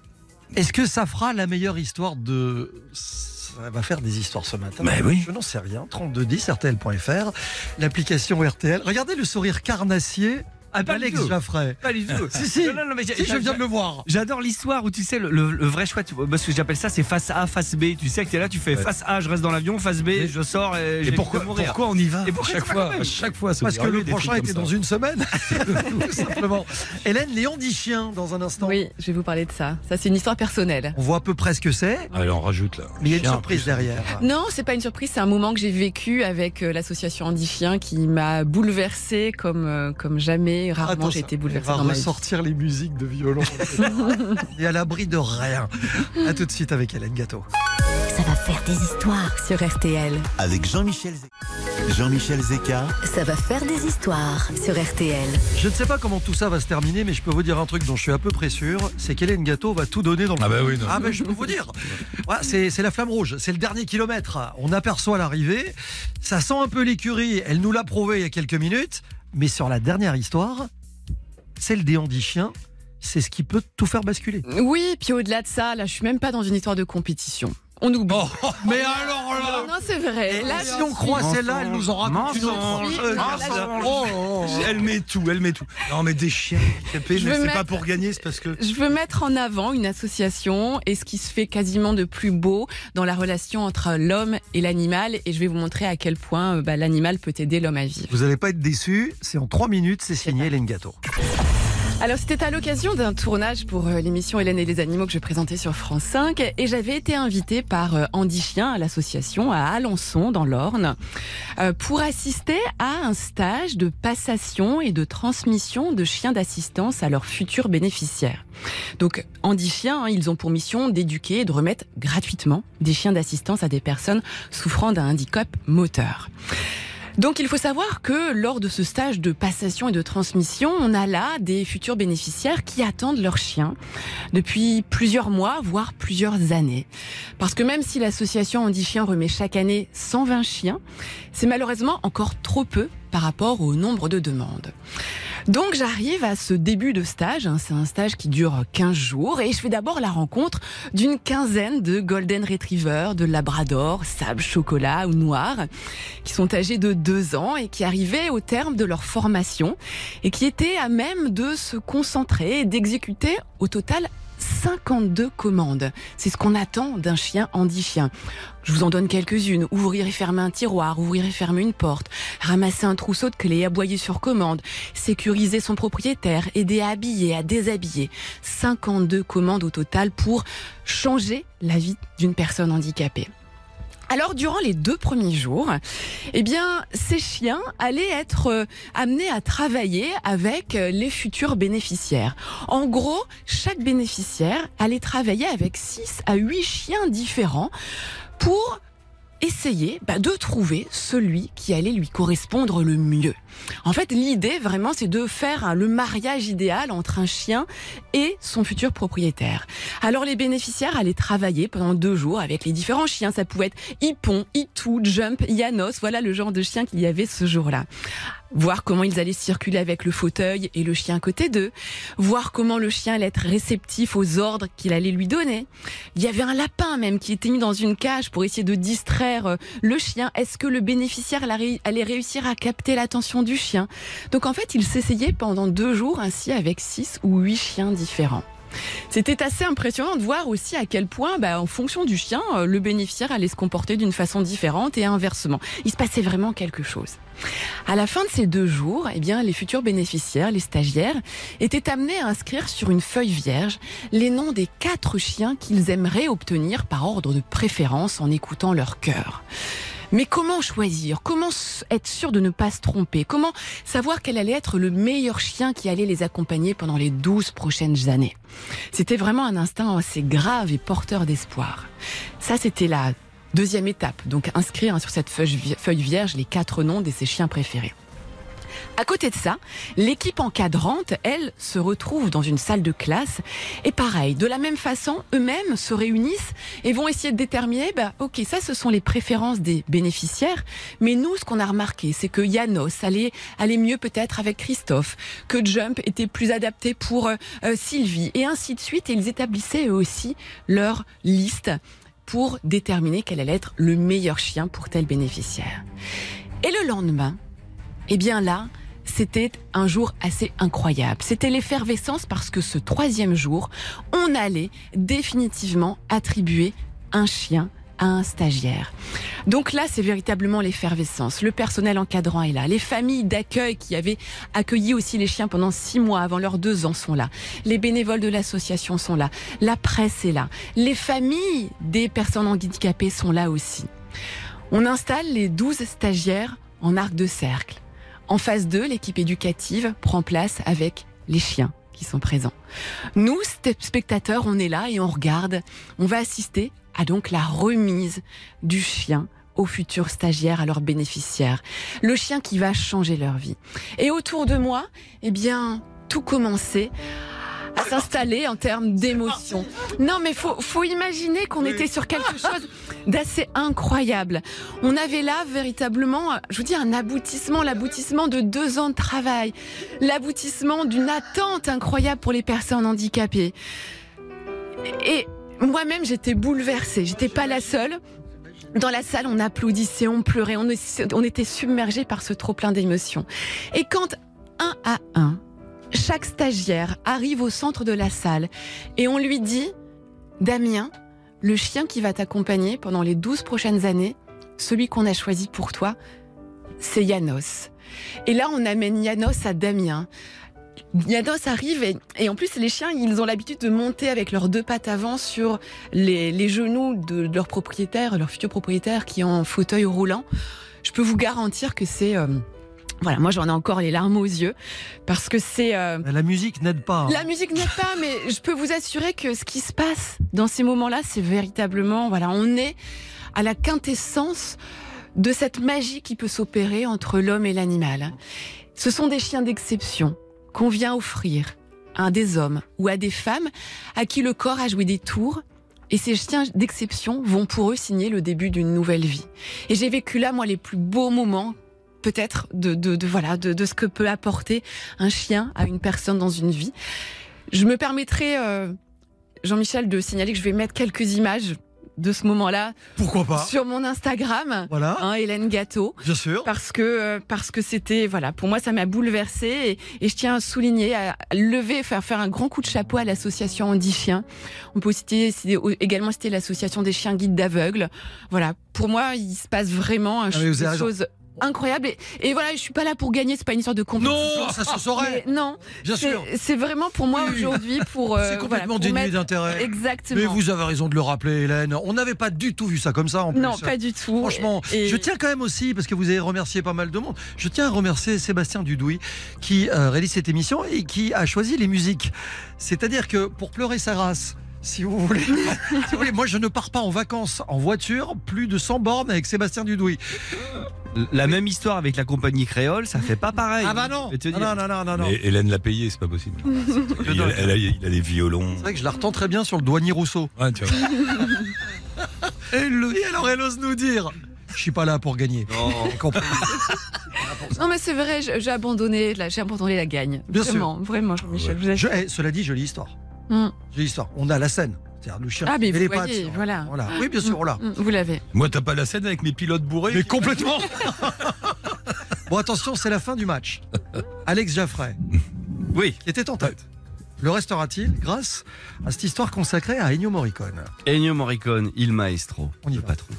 Est-ce que ça fera la meilleure histoire de... Ça va faire des histoires ce matin. Mais oui. Je n'en sais rien. 3210 RTL.fr, l'application RTL. Regardez le sourire carnassier. Ah, pas Alex Jaffray. Pas du tout. Si. Non, mais je viens de le voir. J'adore l'histoire où tu sais, le vrai choix, parce que j'appelle ça, c'est face A, face B. Tu sais que t'es là, tu fais face A, je reste dans l'avion, face B, je sors et j'ai de mourir. Pourquoi on y va ? Et pour chaque fois. Parce que le prochain était dans une semaine. Tout simplement. Hélène, les Handi'Chiens dans un instant. Oui, je vais vous parler de ça. Ça, c'est une histoire personnelle. On voit à peu près ce que c'est. Allez, on rajoute là. Mais il y a une surprise derrière. Non, c'est pas une surprise, c'est un moment que j'ai vécu avec l'association Handi'Chiens qui m'a bouleversée comme jamais. Rarement j'ai été bouleversée dans ma vie. On va ressortir les musiques de violon. Et à l'abri de rien. A tout de suite avec Hélène Gâteau. Ça va faire des histoires sur RTL. Avec Jean-Michel Zecca. Jean-Michel Zecca. Ça va faire des histoires sur RTL. Je ne sais pas comment tout ça va se terminer, mais je peux vous dire un truc dont je suis à peu près sûr, c'est qu'Hélène Gâteau va tout donner dans le... Ah bah oui, non. Ah bah je peux vous dire. Ouais, c'est la flamme rouge, c'est le dernier kilomètre. On aperçoit l'arrivée, ça sent un peu l'écurie, elle nous l'a prouvé il y a quelques minutes, mais sur la dernière histoire, celle des Handi'Chiens, c'est ce qui peut tout faire basculer. Oui, puis au-delà de ça, là je suis même pas dans une histoire de compétition. On oublie. Oh, mais alors là. Non, non, c'est vrai. Là, si on croit celle-là, elle nous en raconte une autre. Elle met tout, elle met tout. Non, mais des chiens. C'est pas pour gagner, c'est parce que. Je veux mettre en avant une association et ce qui se fait quasiment de plus beau dans la relation entre l'homme et l'animal. Et je vais vous montrer à quel point l'animal peut aider l'homme à vivre. Vous n'allez pas être déçus. C'est en 3 minutes, c'est signé Hélène Gâteau. Alors c'était à l'occasion d'un tournage pour l'émission Hélène et les animaux que je présentais sur France 5 et j'avais été invitée par Handi'Chiens à l'association à Alençon dans l'Orne pour assister à un stage de passation et de transmission de chiens d'assistance à leurs futurs bénéficiaires. Donc Handi'Chiens, ils ont pour mission d'éduquer et de remettre gratuitement des chiens d'assistance à des personnes souffrant d'un handicap moteur. Donc il faut savoir que lors de ce stage de passation et de transmission, on a là des futurs bénéficiaires qui attendent leur chien depuis plusieurs mois, voire plusieurs années. Parce que même si l'association Handi'Chiens remet chaque année 120 chiens, c'est malheureusement encore trop peu par rapport au nombre de demandes. Donc j'arrive à ce début de stage, c'est un stage qui dure 15 jours, et je fais d'abord la rencontre d'une quinzaine de Golden Retriever, de Labrador, sable, chocolat ou noir, qui sont âgés de 2 ans et qui arrivaient au terme de leur formation, et qui étaient à même de se concentrer et d'exécuter au total 52 commandes. C'est ce qu'on attend d'un chien Handi'Chien. Je vous en donne quelques-unes. Ouvrir et fermer un tiroir, ouvrir et fermer une porte, ramasser un trousseau de clés, aboyer sur commande, sécuriser son propriétaire, aider à habiller, à déshabiller. 52 commandes au total pour changer la vie d'une personne handicapée. Alors, durant les 2 premiers jours, eh bien, ces chiens allaient être amenés à travailler avec les futurs bénéficiaires. En gros, chaque bénéficiaire allait travailler avec 6 à 8 chiens différents pour essayer de trouver celui qui allait lui correspondre le mieux. En fait, l'idée, vraiment, c'est de faire le mariage idéal entre un chien et son futur propriétaire. Alors, les bénéficiaires allaient travailler pendant 2 jours avec les différents chiens. Ça pouvait être Hippon, Hitou, Jump, Yanos. Voilà le genre de chien qu'il y avait ce jour-là. Voir comment ils allaient circuler avec le fauteuil et le chien à côté d'eux. Voir comment le chien allait être réceptif aux ordres qu'il allait lui donner. Il y avait un lapin même qui était mis dans une cage pour essayer de distraire le chien. Est-ce que le bénéficiaire allait réussir à capter l'attention du chien? Donc en fait, ils s'essayaient pendant 2 jours ainsi avec 6 ou 8 chiens différents. C'était assez impressionnant de voir aussi à quel point, en fonction du chien, le bénéficiaire allait se comporter d'une façon différente et inversement. Il se passait vraiment quelque chose. À la fin de ces 2 jours, eh bien, les futurs bénéficiaires, les stagiaires, étaient amenés à inscrire sur une feuille vierge les noms des 4 chiens qu'ils aimeraient obtenir par ordre de préférence en écoutant leur cœur. Mais comment choisir? Comment être sûr de ne pas se tromper? Comment savoir quel allait être le meilleur chien qui allait les accompagner pendant les 12 prochaines années? C'était vraiment un instinct assez grave et porteur d'espoir. Ça, c'était la 2e étape. Donc, inscrire sur cette feuille vierge les 4 noms de ses chiens préférés. À côté de ça, l'équipe encadrante, elle, se retrouve dans une salle de classe. Et pareil, de la même façon, eux-mêmes se réunissent et vont essayer de déterminer, ok, ça, ce sont les préférences des bénéficiaires. Mais nous, ce qu'on a remarqué, c'est que Yanos allait mieux peut-être avec Christophe, que Jump était plus adapté pour Sylvie, et ainsi de suite. Et ils établissaient eux aussi leur liste pour déterminer quel allait être le meilleur chien pour tel bénéficiaire. Et le lendemain, eh bien là, c'était un jour assez incroyable. C'était l'effervescence parce que ce 3e jour, on allait définitivement attribuer un chien à un stagiaire. Donc là, c'est véritablement l'effervescence. Le personnel encadrant est là. Les familles d'accueil qui avaient accueilli aussi les chiens pendant 6 mois avant leurs 2 ans sont là. Les bénévoles de l'association sont là. La presse est là. Les familles des personnes handicapées sont là aussi. On installe les 12 stagiaires en arc de cercle. En phase 2, l'équipe éducative prend place avec les chiens qui sont présents. Nous, spectateurs, on est là et on regarde. On va assister à donc la remise du chien aux futurs stagiaires, à leurs bénéficiaires. Le chien qui va changer leur vie. Et autour de moi, eh bien, tout commençait à s'installer en termes d'émotion. Non, mais faut imaginer qu'on était sur quelque chose d'assez incroyable. On avait là véritablement, je vous dis, un aboutissement, l'aboutissement de 2 ans de travail, l'aboutissement d'une attente incroyable pour les personnes handicapées. Et moi-même, j'étais bouleversée. J'étais pas la seule. Dans la salle, on applaudissait, on pleurait, on était submergés par ce trop-plein d'émotions. Et quand, un à un, chaque stagiaire arrive au centre de la salle et on lui dit « Damien, le chien qui va t'accompagner pendant les 12 prochaines années, celui qu'on a choisi pour toi, c'est Yanos. » Et là, on amène Yanos à Damien. Yanos arrive et en plus, les chiens, ils ont l'habitude de monter avec leurs 2 pattes avant sur les genoux de leur propriétaire, leur futur propriétaire qui est en fauteuil roulant. Je peux vous garantir que c'est... Voilà, moi j'en ai encore les larmes aux yeux parce que c'est... La musique n'aide pas. Hein. La musique n'aide pas, mais je peux vous assurer que ce qui se passe dans ces moments-là, c'est véritablement... Voilà, on est à la quintessence de cette magie qui peut s'opérer entre l'homme et l'animal. Ce sont des chiens d'exception qu'on vient offrir à des hommes ou à des femmes à qui le corps a joué des tours. Et ces chiens d'exception vont pour eux signer le début d'une nouvelle vie. Et j'ai vécu là, moi, les plus beaux moments peut-être de ce que peut apporter un chien à une personne dans une vie. Je me permettrai, Jean-Michel, de signaler que je vais mettre quelques images de ce moment-là. Pourquoi pas ? Sur mon Instagram, voilà. Hein, Hélène Gâteau. Bien sûr. Parce que c'était, voilà, pour moi, ça m'a bouleversée et je tiens à souligner, à lever, faire un grand coup de chapeau à l'association Handi'Chiens. On peut également citer l'association des chiens guides d'aveugles. Voilà, pour moi, il se passe vraiment des choses incroyable et voilà, je suis pas là pour gagner, c'est pas une histoire de compétition. Non, ça se saurait. Mais non, bien sûr. C'est vraiment pour moi aujourd'hui pour c'est complètement dénué d'intérêt. Exactement. Mais vous avez raison de le rappeler, Hélène. On n'avait pas du tout vu ça comme ça en plus. Non, pas du tout. Franchement, je tiens quand même aussi parce que vous avez remercié pas mal de monde. Je tiens à remercier Sébastien Dudouis qui réalise cette émission et qui a choisi les musiques. C'est-à-dire que pour pleurer sa race. Si vous voulez, moi je ne pars pas en vacances en voiture, plus de 100 bornes avec Sébastien Dudouis. La même histoire avec la compagnie créole, ça fait pas pareil. Ah bah non. Non. Mais Hélène l'a payé, c'est pas possible. Il a des violons. C'est vrai que je la retends très bien sur le douanier Rousseau. Ouais, tu vois. Et alors elle ose nous dire. Je suis pas là pour gagner. Non mais c'est vrai, j'ai abandonné la gagne. Bien sûr. Vraiment, Jean-Michel. Ouais. Cela dit, jolie histoire. Jolie histoire. On a la scène. Le chien, ah mais vous les voyez, pattes, voilà. Oui bien sûr, là. Vous l'avez. Moi t'as pas la scène avec mes pilotes bourrés. Mais complètement. Bon attention, c'est la fin du match. Alex Jaffray. Oui. Était en tête. Le restera-t-il grâce à cette histoire consacrée à Ennio Morricone. Ennio Morricone, il maestro. On y va. Patron.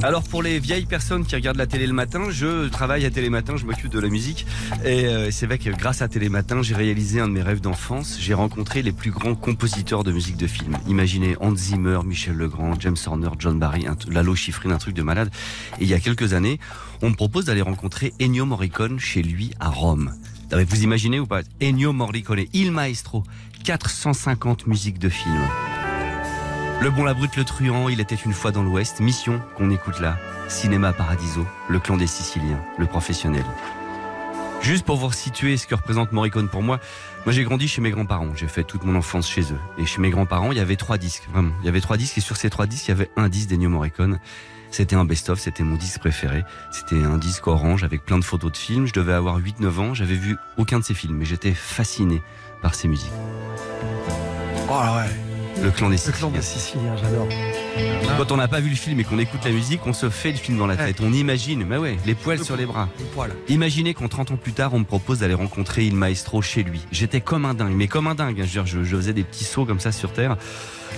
Alors pour les vieilles personnes qui regardent la télé le matin, je travaille à Télématin, je m'occupe de la musique et c'est vrai que grâce à Télématin, j'ai réalisé un de mes rêves d'enfance, j'ai rencontré les plus grands compositeurs de musique de film. Imaginez Hans Zimmer, Michel Legrand, James Horner, John Barry, Lalo Schifrin, un truc de malade. Et il y a quelques années, on me propose d'aller rencontrer Ennio Morricone chez lui à Rome. Non, mais vous imaginez ou pas ? Ennio Morricone, il maestro, 450 musiques de film. Le bon, la brute, le truand, il était une fois dans l'Ouest. Mission, qu'on écoute là. Cinéma Paradiso, le clan des Siciliens, le professionnel. Juste pour vous situer ce que représente Morricone pour moi, moi j'ai grandi chez mes grands-parents. J'ai fait toute mon enfance chez eux. Et chez mes grands-parents, il y avait 3 disques, vraiment. Il y avait 3 disques et sur ces 3 disques, il y avait un disque d'Ennio Morricone. C'était un best-of, c'était mon disque préféré. C'était un disque orange avec plein de photos de films. Je devais avoir 8-9 ans, j'avais vu aucun de ces films. Mais j'étais fasciné par ces musiques. Oh là ouais. Le clan des Siciliens. J'adore. Quand on n'a pas vu le film et qu'on écoute la musique, on se fait le film dans la tête. On imagine, mais ouais, les poils sur les bras. Imaginez qu'en 30 ans plus tard, on me propose d'aller rencontrer il maestro chez lui. J'étais comme un dingue, mais comme un dingue. Je faisais des petits sauts comme ça sur terre.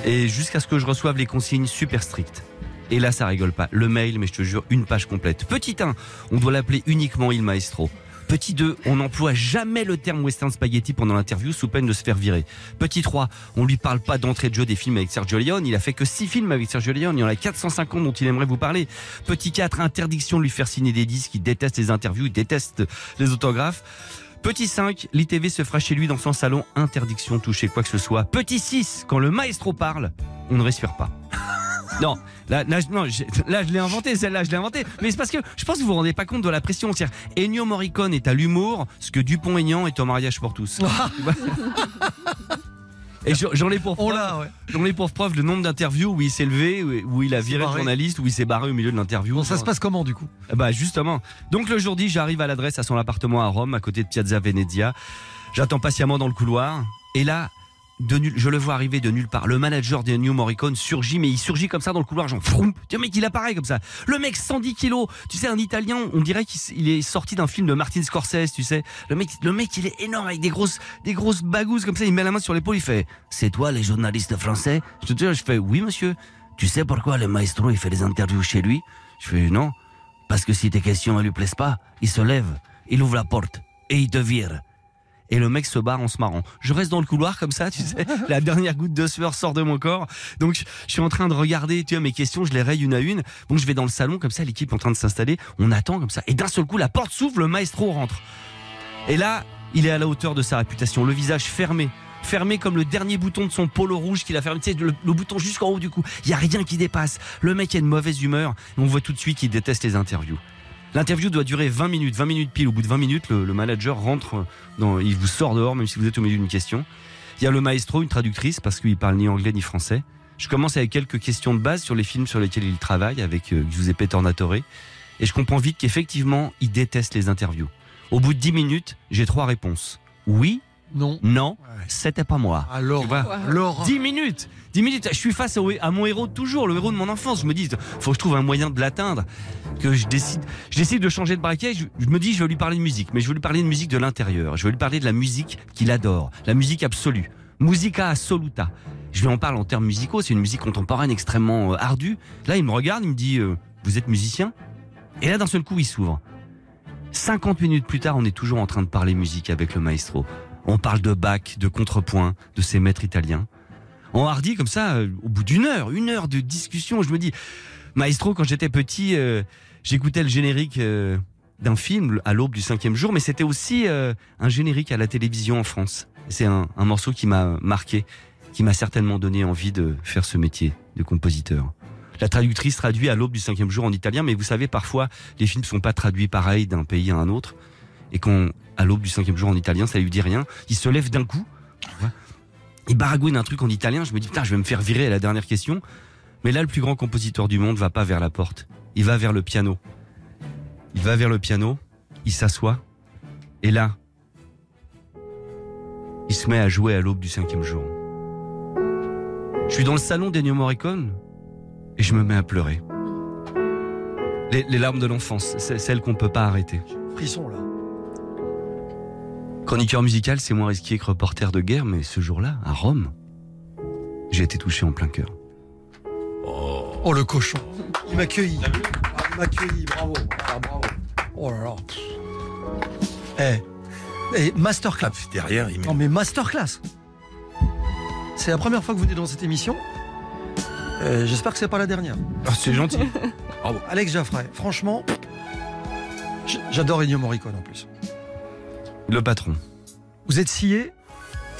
Et jusqu'à ce que je reçoive les consignes super strictes. Et là, ça rigole pas. Le mail, mais je te jure, une page complète. Petit 1, on doit l'appeler uniquement il maestro. Petit 2, on n'emploie jamais le terme western spaghetti pendant l'interview sous peine de se faire virer. Petit 3, on lui parle pas d'entrée de jeu des films avec Sergio Leone. Il a fait que 6 films avec Sergio Leone. Il y en a 450 dont il aimerait vous parler. Petit 4, interdiction de lui faire signer des disques. Il déteste les interviews, il déteste les autographes. Petit 5, l'ITV se fera chez lui dans son salon. Interdiction de toucher quoi que ce soit. Petit 6, quand le maestro parle, on ne respire pas. Non, là je l'ai inventé, celle-là je l'ai inventée. Mais c'est parce que je pense que vous vous rendez pas compte de la pression. C'est-à-dire, Ennio Morricone est à l'humour ce que Dupont-Aignan est au mariage pour tous. Et j'en ai pour preuve, le nombre d'interviews où il s'est levé, où il a viré le journaliste, où il s'est barré au milieu de l'interview. Bon, ça se passe comment du coup? Bah justement. Donc le jour J, j'arrive à l'adresse à son appartement à Rome, à côté de Piazza Venezia. J'attends patiemment dans le couloir. Et là, je le vois arriver de nulle part. Le manager d'Ennio Morricone surgit, mais il surgit comme ça dans le couloir, genre froum. Tu vois, mec, il apparaît comme ça. Le mec, 110 kilos. Tu sais, un Italien, on dirait qu'il est sorti d'un film de Martin Scorsese, tu sais. Le mec, il est énorme avec des grosses bagouses comme ça. Il met la main sur l'épaule, il fait « C'est toi, les journalistes français ?» Je te dis, je fais « Oui, monsieur. Tu sais pourquoi le maestro, il fait les interviews chez lui ?» Je fais « Non. Parce que si tes questions ne lui plaisent pas, il se lève, il ouvre la porte et il te vire. » Et le mec se barre en se marrant. Je reste dans le couloir comme ça, tu sais. La dernière goutte de sueur sort de mon corps. Donc, je suis en train de regarder, tu vois, mes questions. Je les raye une à une. Donc, je vais dans le salon comme ça. L'équipe est en train de s'installer. On attend comme ça. Et d'un seul coup, la porte s'ouvre. Le maestro rentre. Et là, il est à la hauteur de sa réputation. Le visage fermé. Fermé comme le dernier bouton de son polo rouge qu'il a fermé. Tu sais, le bouton jusqu'en haut du cou. Il n'y a rien qui dépasse. Le mec a une mauvaise humeur. On voit tout de suite qu'il déteste les interviews. L'interview doit durer 20 minutes pile. Au bout de 20 minutes, le manager rentre, il vous sort dehors, même si vous êtes au milieu d'une question. Il y a le maestro, une traductrice, parce qu'il parle ni anglais ni français. Je commence avec quelques questions de base sur les films sur lesquels il travaille, avec Giuseppe Tornatore. Et je comprends vite qu'effectivement, il déteste les interviews. Au bout de 10 minutes, j'ai 3 réponses. Oui, non, c'était pas moi. Alors, 10 minutes, je suis face à mon héros, toujours le héros de mon enfance. Je me dis, faut que je trouve un moyen de l'atteindre, que je décide de changer de braquet. Je me dis, je vais lui parler de musique, mais je vais lui parler de musique de l'intérieur. Je vais lui parler de la musique qu'il adore, la musique absolue, musica assoluta. Je lui en parle en termes musicaux, c'est une musique contemporaine extrêmement ardue. Là, il me regarde, il me dit, vous êtes musicien? Et là, d'un seul coup, il s'ouvre. 50 minutes plus tard, on est toujours en train de parler musique avec le maestro. On parle de Bach, de contrepoint, de ses maîtres italiens. En hardi, comme ça, au bout d'une heure de discussion, je me dis, maestro, quand j'étais petit, j'écoutais le générique d'un film, À l'aube du 5e jour, mais c'était aussi un générique à la télévision en France. C'est un morceau qui m'a marqué, qui m'a certainement donné envie de faire ce métier de compositeur. La traductrice traduit À l'aube du 5e jour en italien, mais vous savez, parfois, les films ne sont pas traduits pareil d'un pays à un autre. Et quand À l'aube du 5e jour en italien, ça lui dit rien, il se lève d'un coup, il baragouine un truc en italien. Je me dis, putain, je vais me faire virer à la dernière question. Mais là, le plus grand compositeur du monde va pas vers la porte, il va vers le piano. Il s'assoit, et là, il se met à jouer À l'aube du 5e jour. Je suis dans le salon d'Ennio Morricone et je me mets à pleurer. Les larmes de l'enfance, c'est celles qu'on peut pas arrêter. Frisson là. Chroniqueur musical, c'est moins risqué que reporter de guerre, mais ce jour-là, à Rome, j'ai été touché en plein cœur. Oh, le cochon! Il m'a accueilli. Bravo, bravo. Oh là là. Eh, masterclass. Derrière, il met... Non, mais masterclass! C'est la première fois que vous venez dans cette émission. J'espère que c'est pas la dernière. Ah, c'est gentil. Bravo. Alex Jaffray, franchement, j'adore Ennio Morricone en plus. Le patron. Vous êtes scié,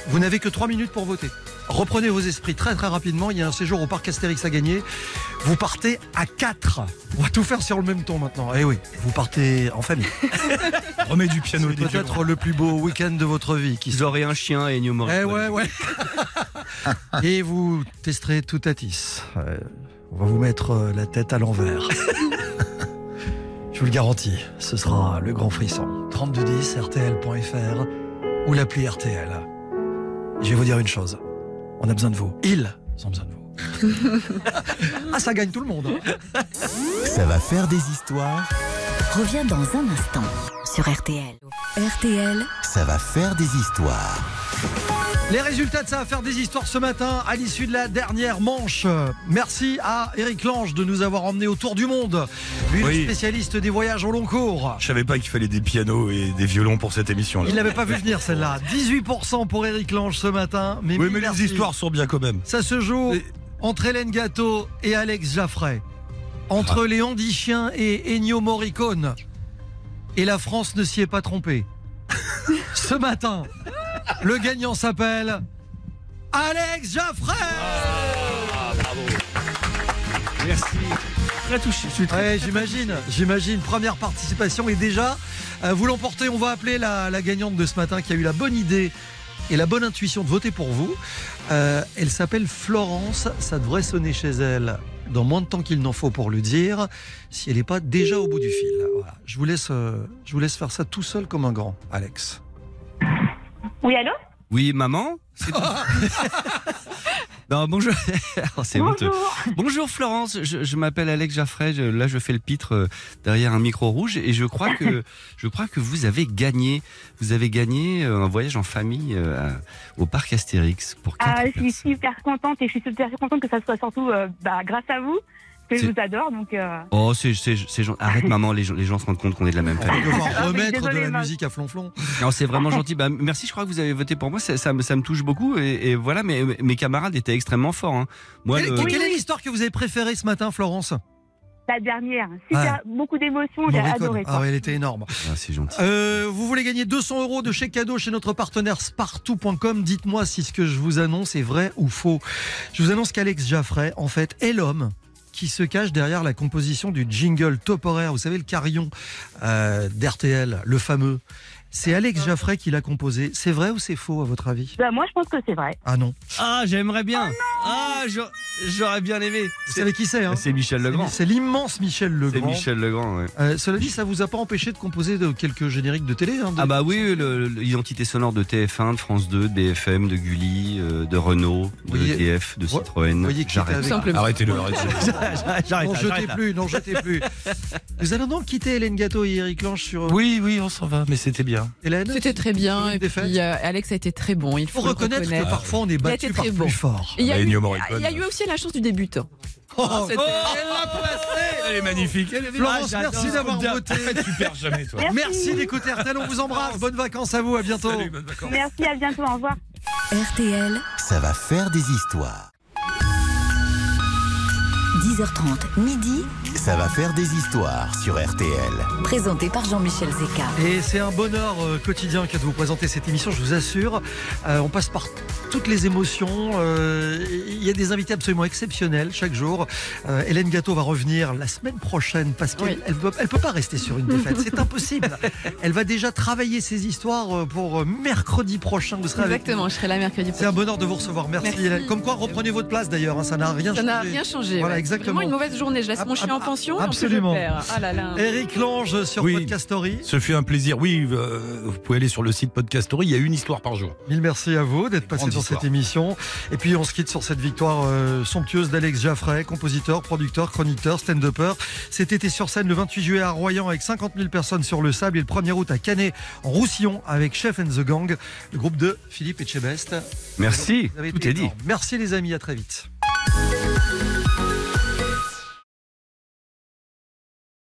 vous n'avez que 3 minutes pour voter. Reprenez vos esprits très très rapidement, il y a un séjour au parc Astérix à gagner. Vous partez à 4. On va tout faire sur le même ton maintenant. Eh oui, vous partez en famille. Remets du piano. C'est peut-être le plus beau week-end de votre vie. Vous aurez un chien et Ennio Morricone. Ouais. Et vous testerez tout à 10. On va vous mettre la tête à l'envers. Je vous le garantis, ce sera le grand frisson. 3210, RTL.fr ou l'appli RTL. Je vais vous dire une chose, on a besoin de vous. Ils ont besoin de vous. Ah, ça gagne tout le monde. Ça va faire des histoires. Reviens dans un instant sur RTL. RTL, ça va faire des histoires. Les résultats de ça à faire des histoires ce matin à l'issue de la dernière manche. Merci à Eric Lange de nous avoir emmenés autour du monde. Lui, le spécialiste des voyages au long cours. Je savais pas qu'il fallait des pianos et des violons pour cette émission-là. Il l'avait pas vu venir celle-là. 18% pour Eric Lange ce matin. Mais oui, mais les histoires sont bien quand même. Ça se joue entre Hélène Gâteau et Alex Jaffray. Entre les Handi'Chiens et Ennio Morricone. Et la France ne s'y est pas trompée. Ce matin... Le gagnant s'appelle Alex Jaffray. Oh, bravo. Merci. Très touché. Je suis très, ouais, très j'imagine. Première participation et déjà, vous l'emportez. On va appeler la gagnante de ce matin qui a eu la bonne idée et la bonne intuition de voter pour vous. Elle s'appelle Florence. Ça devrait sonner chez elle dans moins de temps qu'il n'en faut pour le dire, si elle n'est pas déjà au bout du fil. Voilà. Je vous laisse faire ça tout seul comme un grand, Alex. Oui, allô ? Oui, maman ? C'est non, bonjour. Oh, c'est bonjour. Honteux. Bonjour Florence, je m'appelle Alex Jaffray. Là, je fais le pitre derrière un micro rouge et je crois que vous avez gagné. Vous avez gagné un voyage en famille au parc Astérix pour 4 personnes. Je suis super contente et je suis super contente que ça soit surtout grâce à vous. Je vous adore donc. Oh, c'est gentil. Arrête maman, les gens se rendent compte qu'on est de la même famille. On va devoir remettre de la musique à flonflon. Non, c'est vraiment gentil. Bah, merci, je crois que vous avez voté pour moi. Ça me touche beaucoup et voilà. Mais mes camarades étaient extrêmement forts. Hein. Quelle est l'histoire que vous avez préférée ce matin, Florence? La dernière. Super, beaucoup d'émotions, j'ai adoré. Ah ouais, elle était énorme. Ah, c'est gentil. Vous voulez gagner 200 € de chèque cadeau chez notre partenaire spartou.com. Dites-moi si ce que je vous annonce est vrai ou faux. Je vous annonce qu'Alex Jaffray, en fait, est l'homme qui se cache derrière la composition du jingle Top Horaire, vous savez, le carillon d'RTL, le fameux. C'est Alex Jaffray qui l'a composé. C'est vrai ou c'est faux, à votre avis? Moi, je pense que c'est vrai. Ah non. Ah, j'aimerais bien. Oh, j'aurais bien aimé. Vous savez qui c'est, hein? C'est Michel Legrand. C'est l'immense Michel Legrand. C'est Michel Legrand, oui. Cela dit, ça ne vous a pas empêché de composer quelques génériques de télé, hein, Ah bah oui, l'identité sonore de TF1, de France 2, de BFM, de Gulli, de Renault, de EDF, de Citroën. Arrêtez-le. N'en jetez plus. Nous allons donc quitter Hélène Gâteau et Eric Lange sur... Oui, on s'en va, mais c'était bien. Hélène, c'était très bien. Et puis Alex a été très bon. Il faut reconnaître que parfois on est battu par plus fort. Il y a eu aussi la chance du débutant. Elle l'a placée. Elle est magnifique. Florence, merci d'avoir voté. Tu perds jamais, toi. Merci d'écouter RTL. On vous embrasse. Bonnes vacances à vous. À bientôt. Salut, bonnes vacances. Merci. À bientôt. Au revoir. RTL, ça va faire des histoires. 10h30, midi. Ça va faire des histoires sur RTL. Présenté par Jean-Michel Zecca. Et c'est un bonheur quotidien que de vous présenter cette émission, je vous assure. On passe par toutes les émotions. Il y a des invités absolument exceptionnels chaque jour. Hélène Gâteau va revenir la semaine prochaine parce qu'elle elle peut pas rester sur une défaite. C'est impossible. Elle va déjà travailler ses histoires pour mercredi prochain. Vous serez Exactement, je serai là mercredi prochain. C'est un bonheur de vous recevoir. Merci. Hélène. Comme quoi, reprenez votre place d'ailleurs. Hein, ça n'a rien changé. Voilà, exactement. Vraiment une mauvaise journée. Je laisse mon chien en pension. Absolument. Eric Lange sur Podcast Story. Ce fut un plaisir. Oui, vous pouvez aller sur le site Podcast Story. Il y a une histoire par jour. Mille merci à vous d'être passé sur cette émission. Et puis, on se quitte sur cette victoire somptueuse d'Alex Jaffray, compositeur, producteur, chroniqueur, stand-upper. Cet été sur scène le 28 juillet à Royan avec 50 000 personnes sur le sable et le 1er août à Canet, en Roussillon, avec Chef and the Gang, le groupe de Philippe Etchebest. Merci. Vous avez été dit. Merci les amis. À très vite.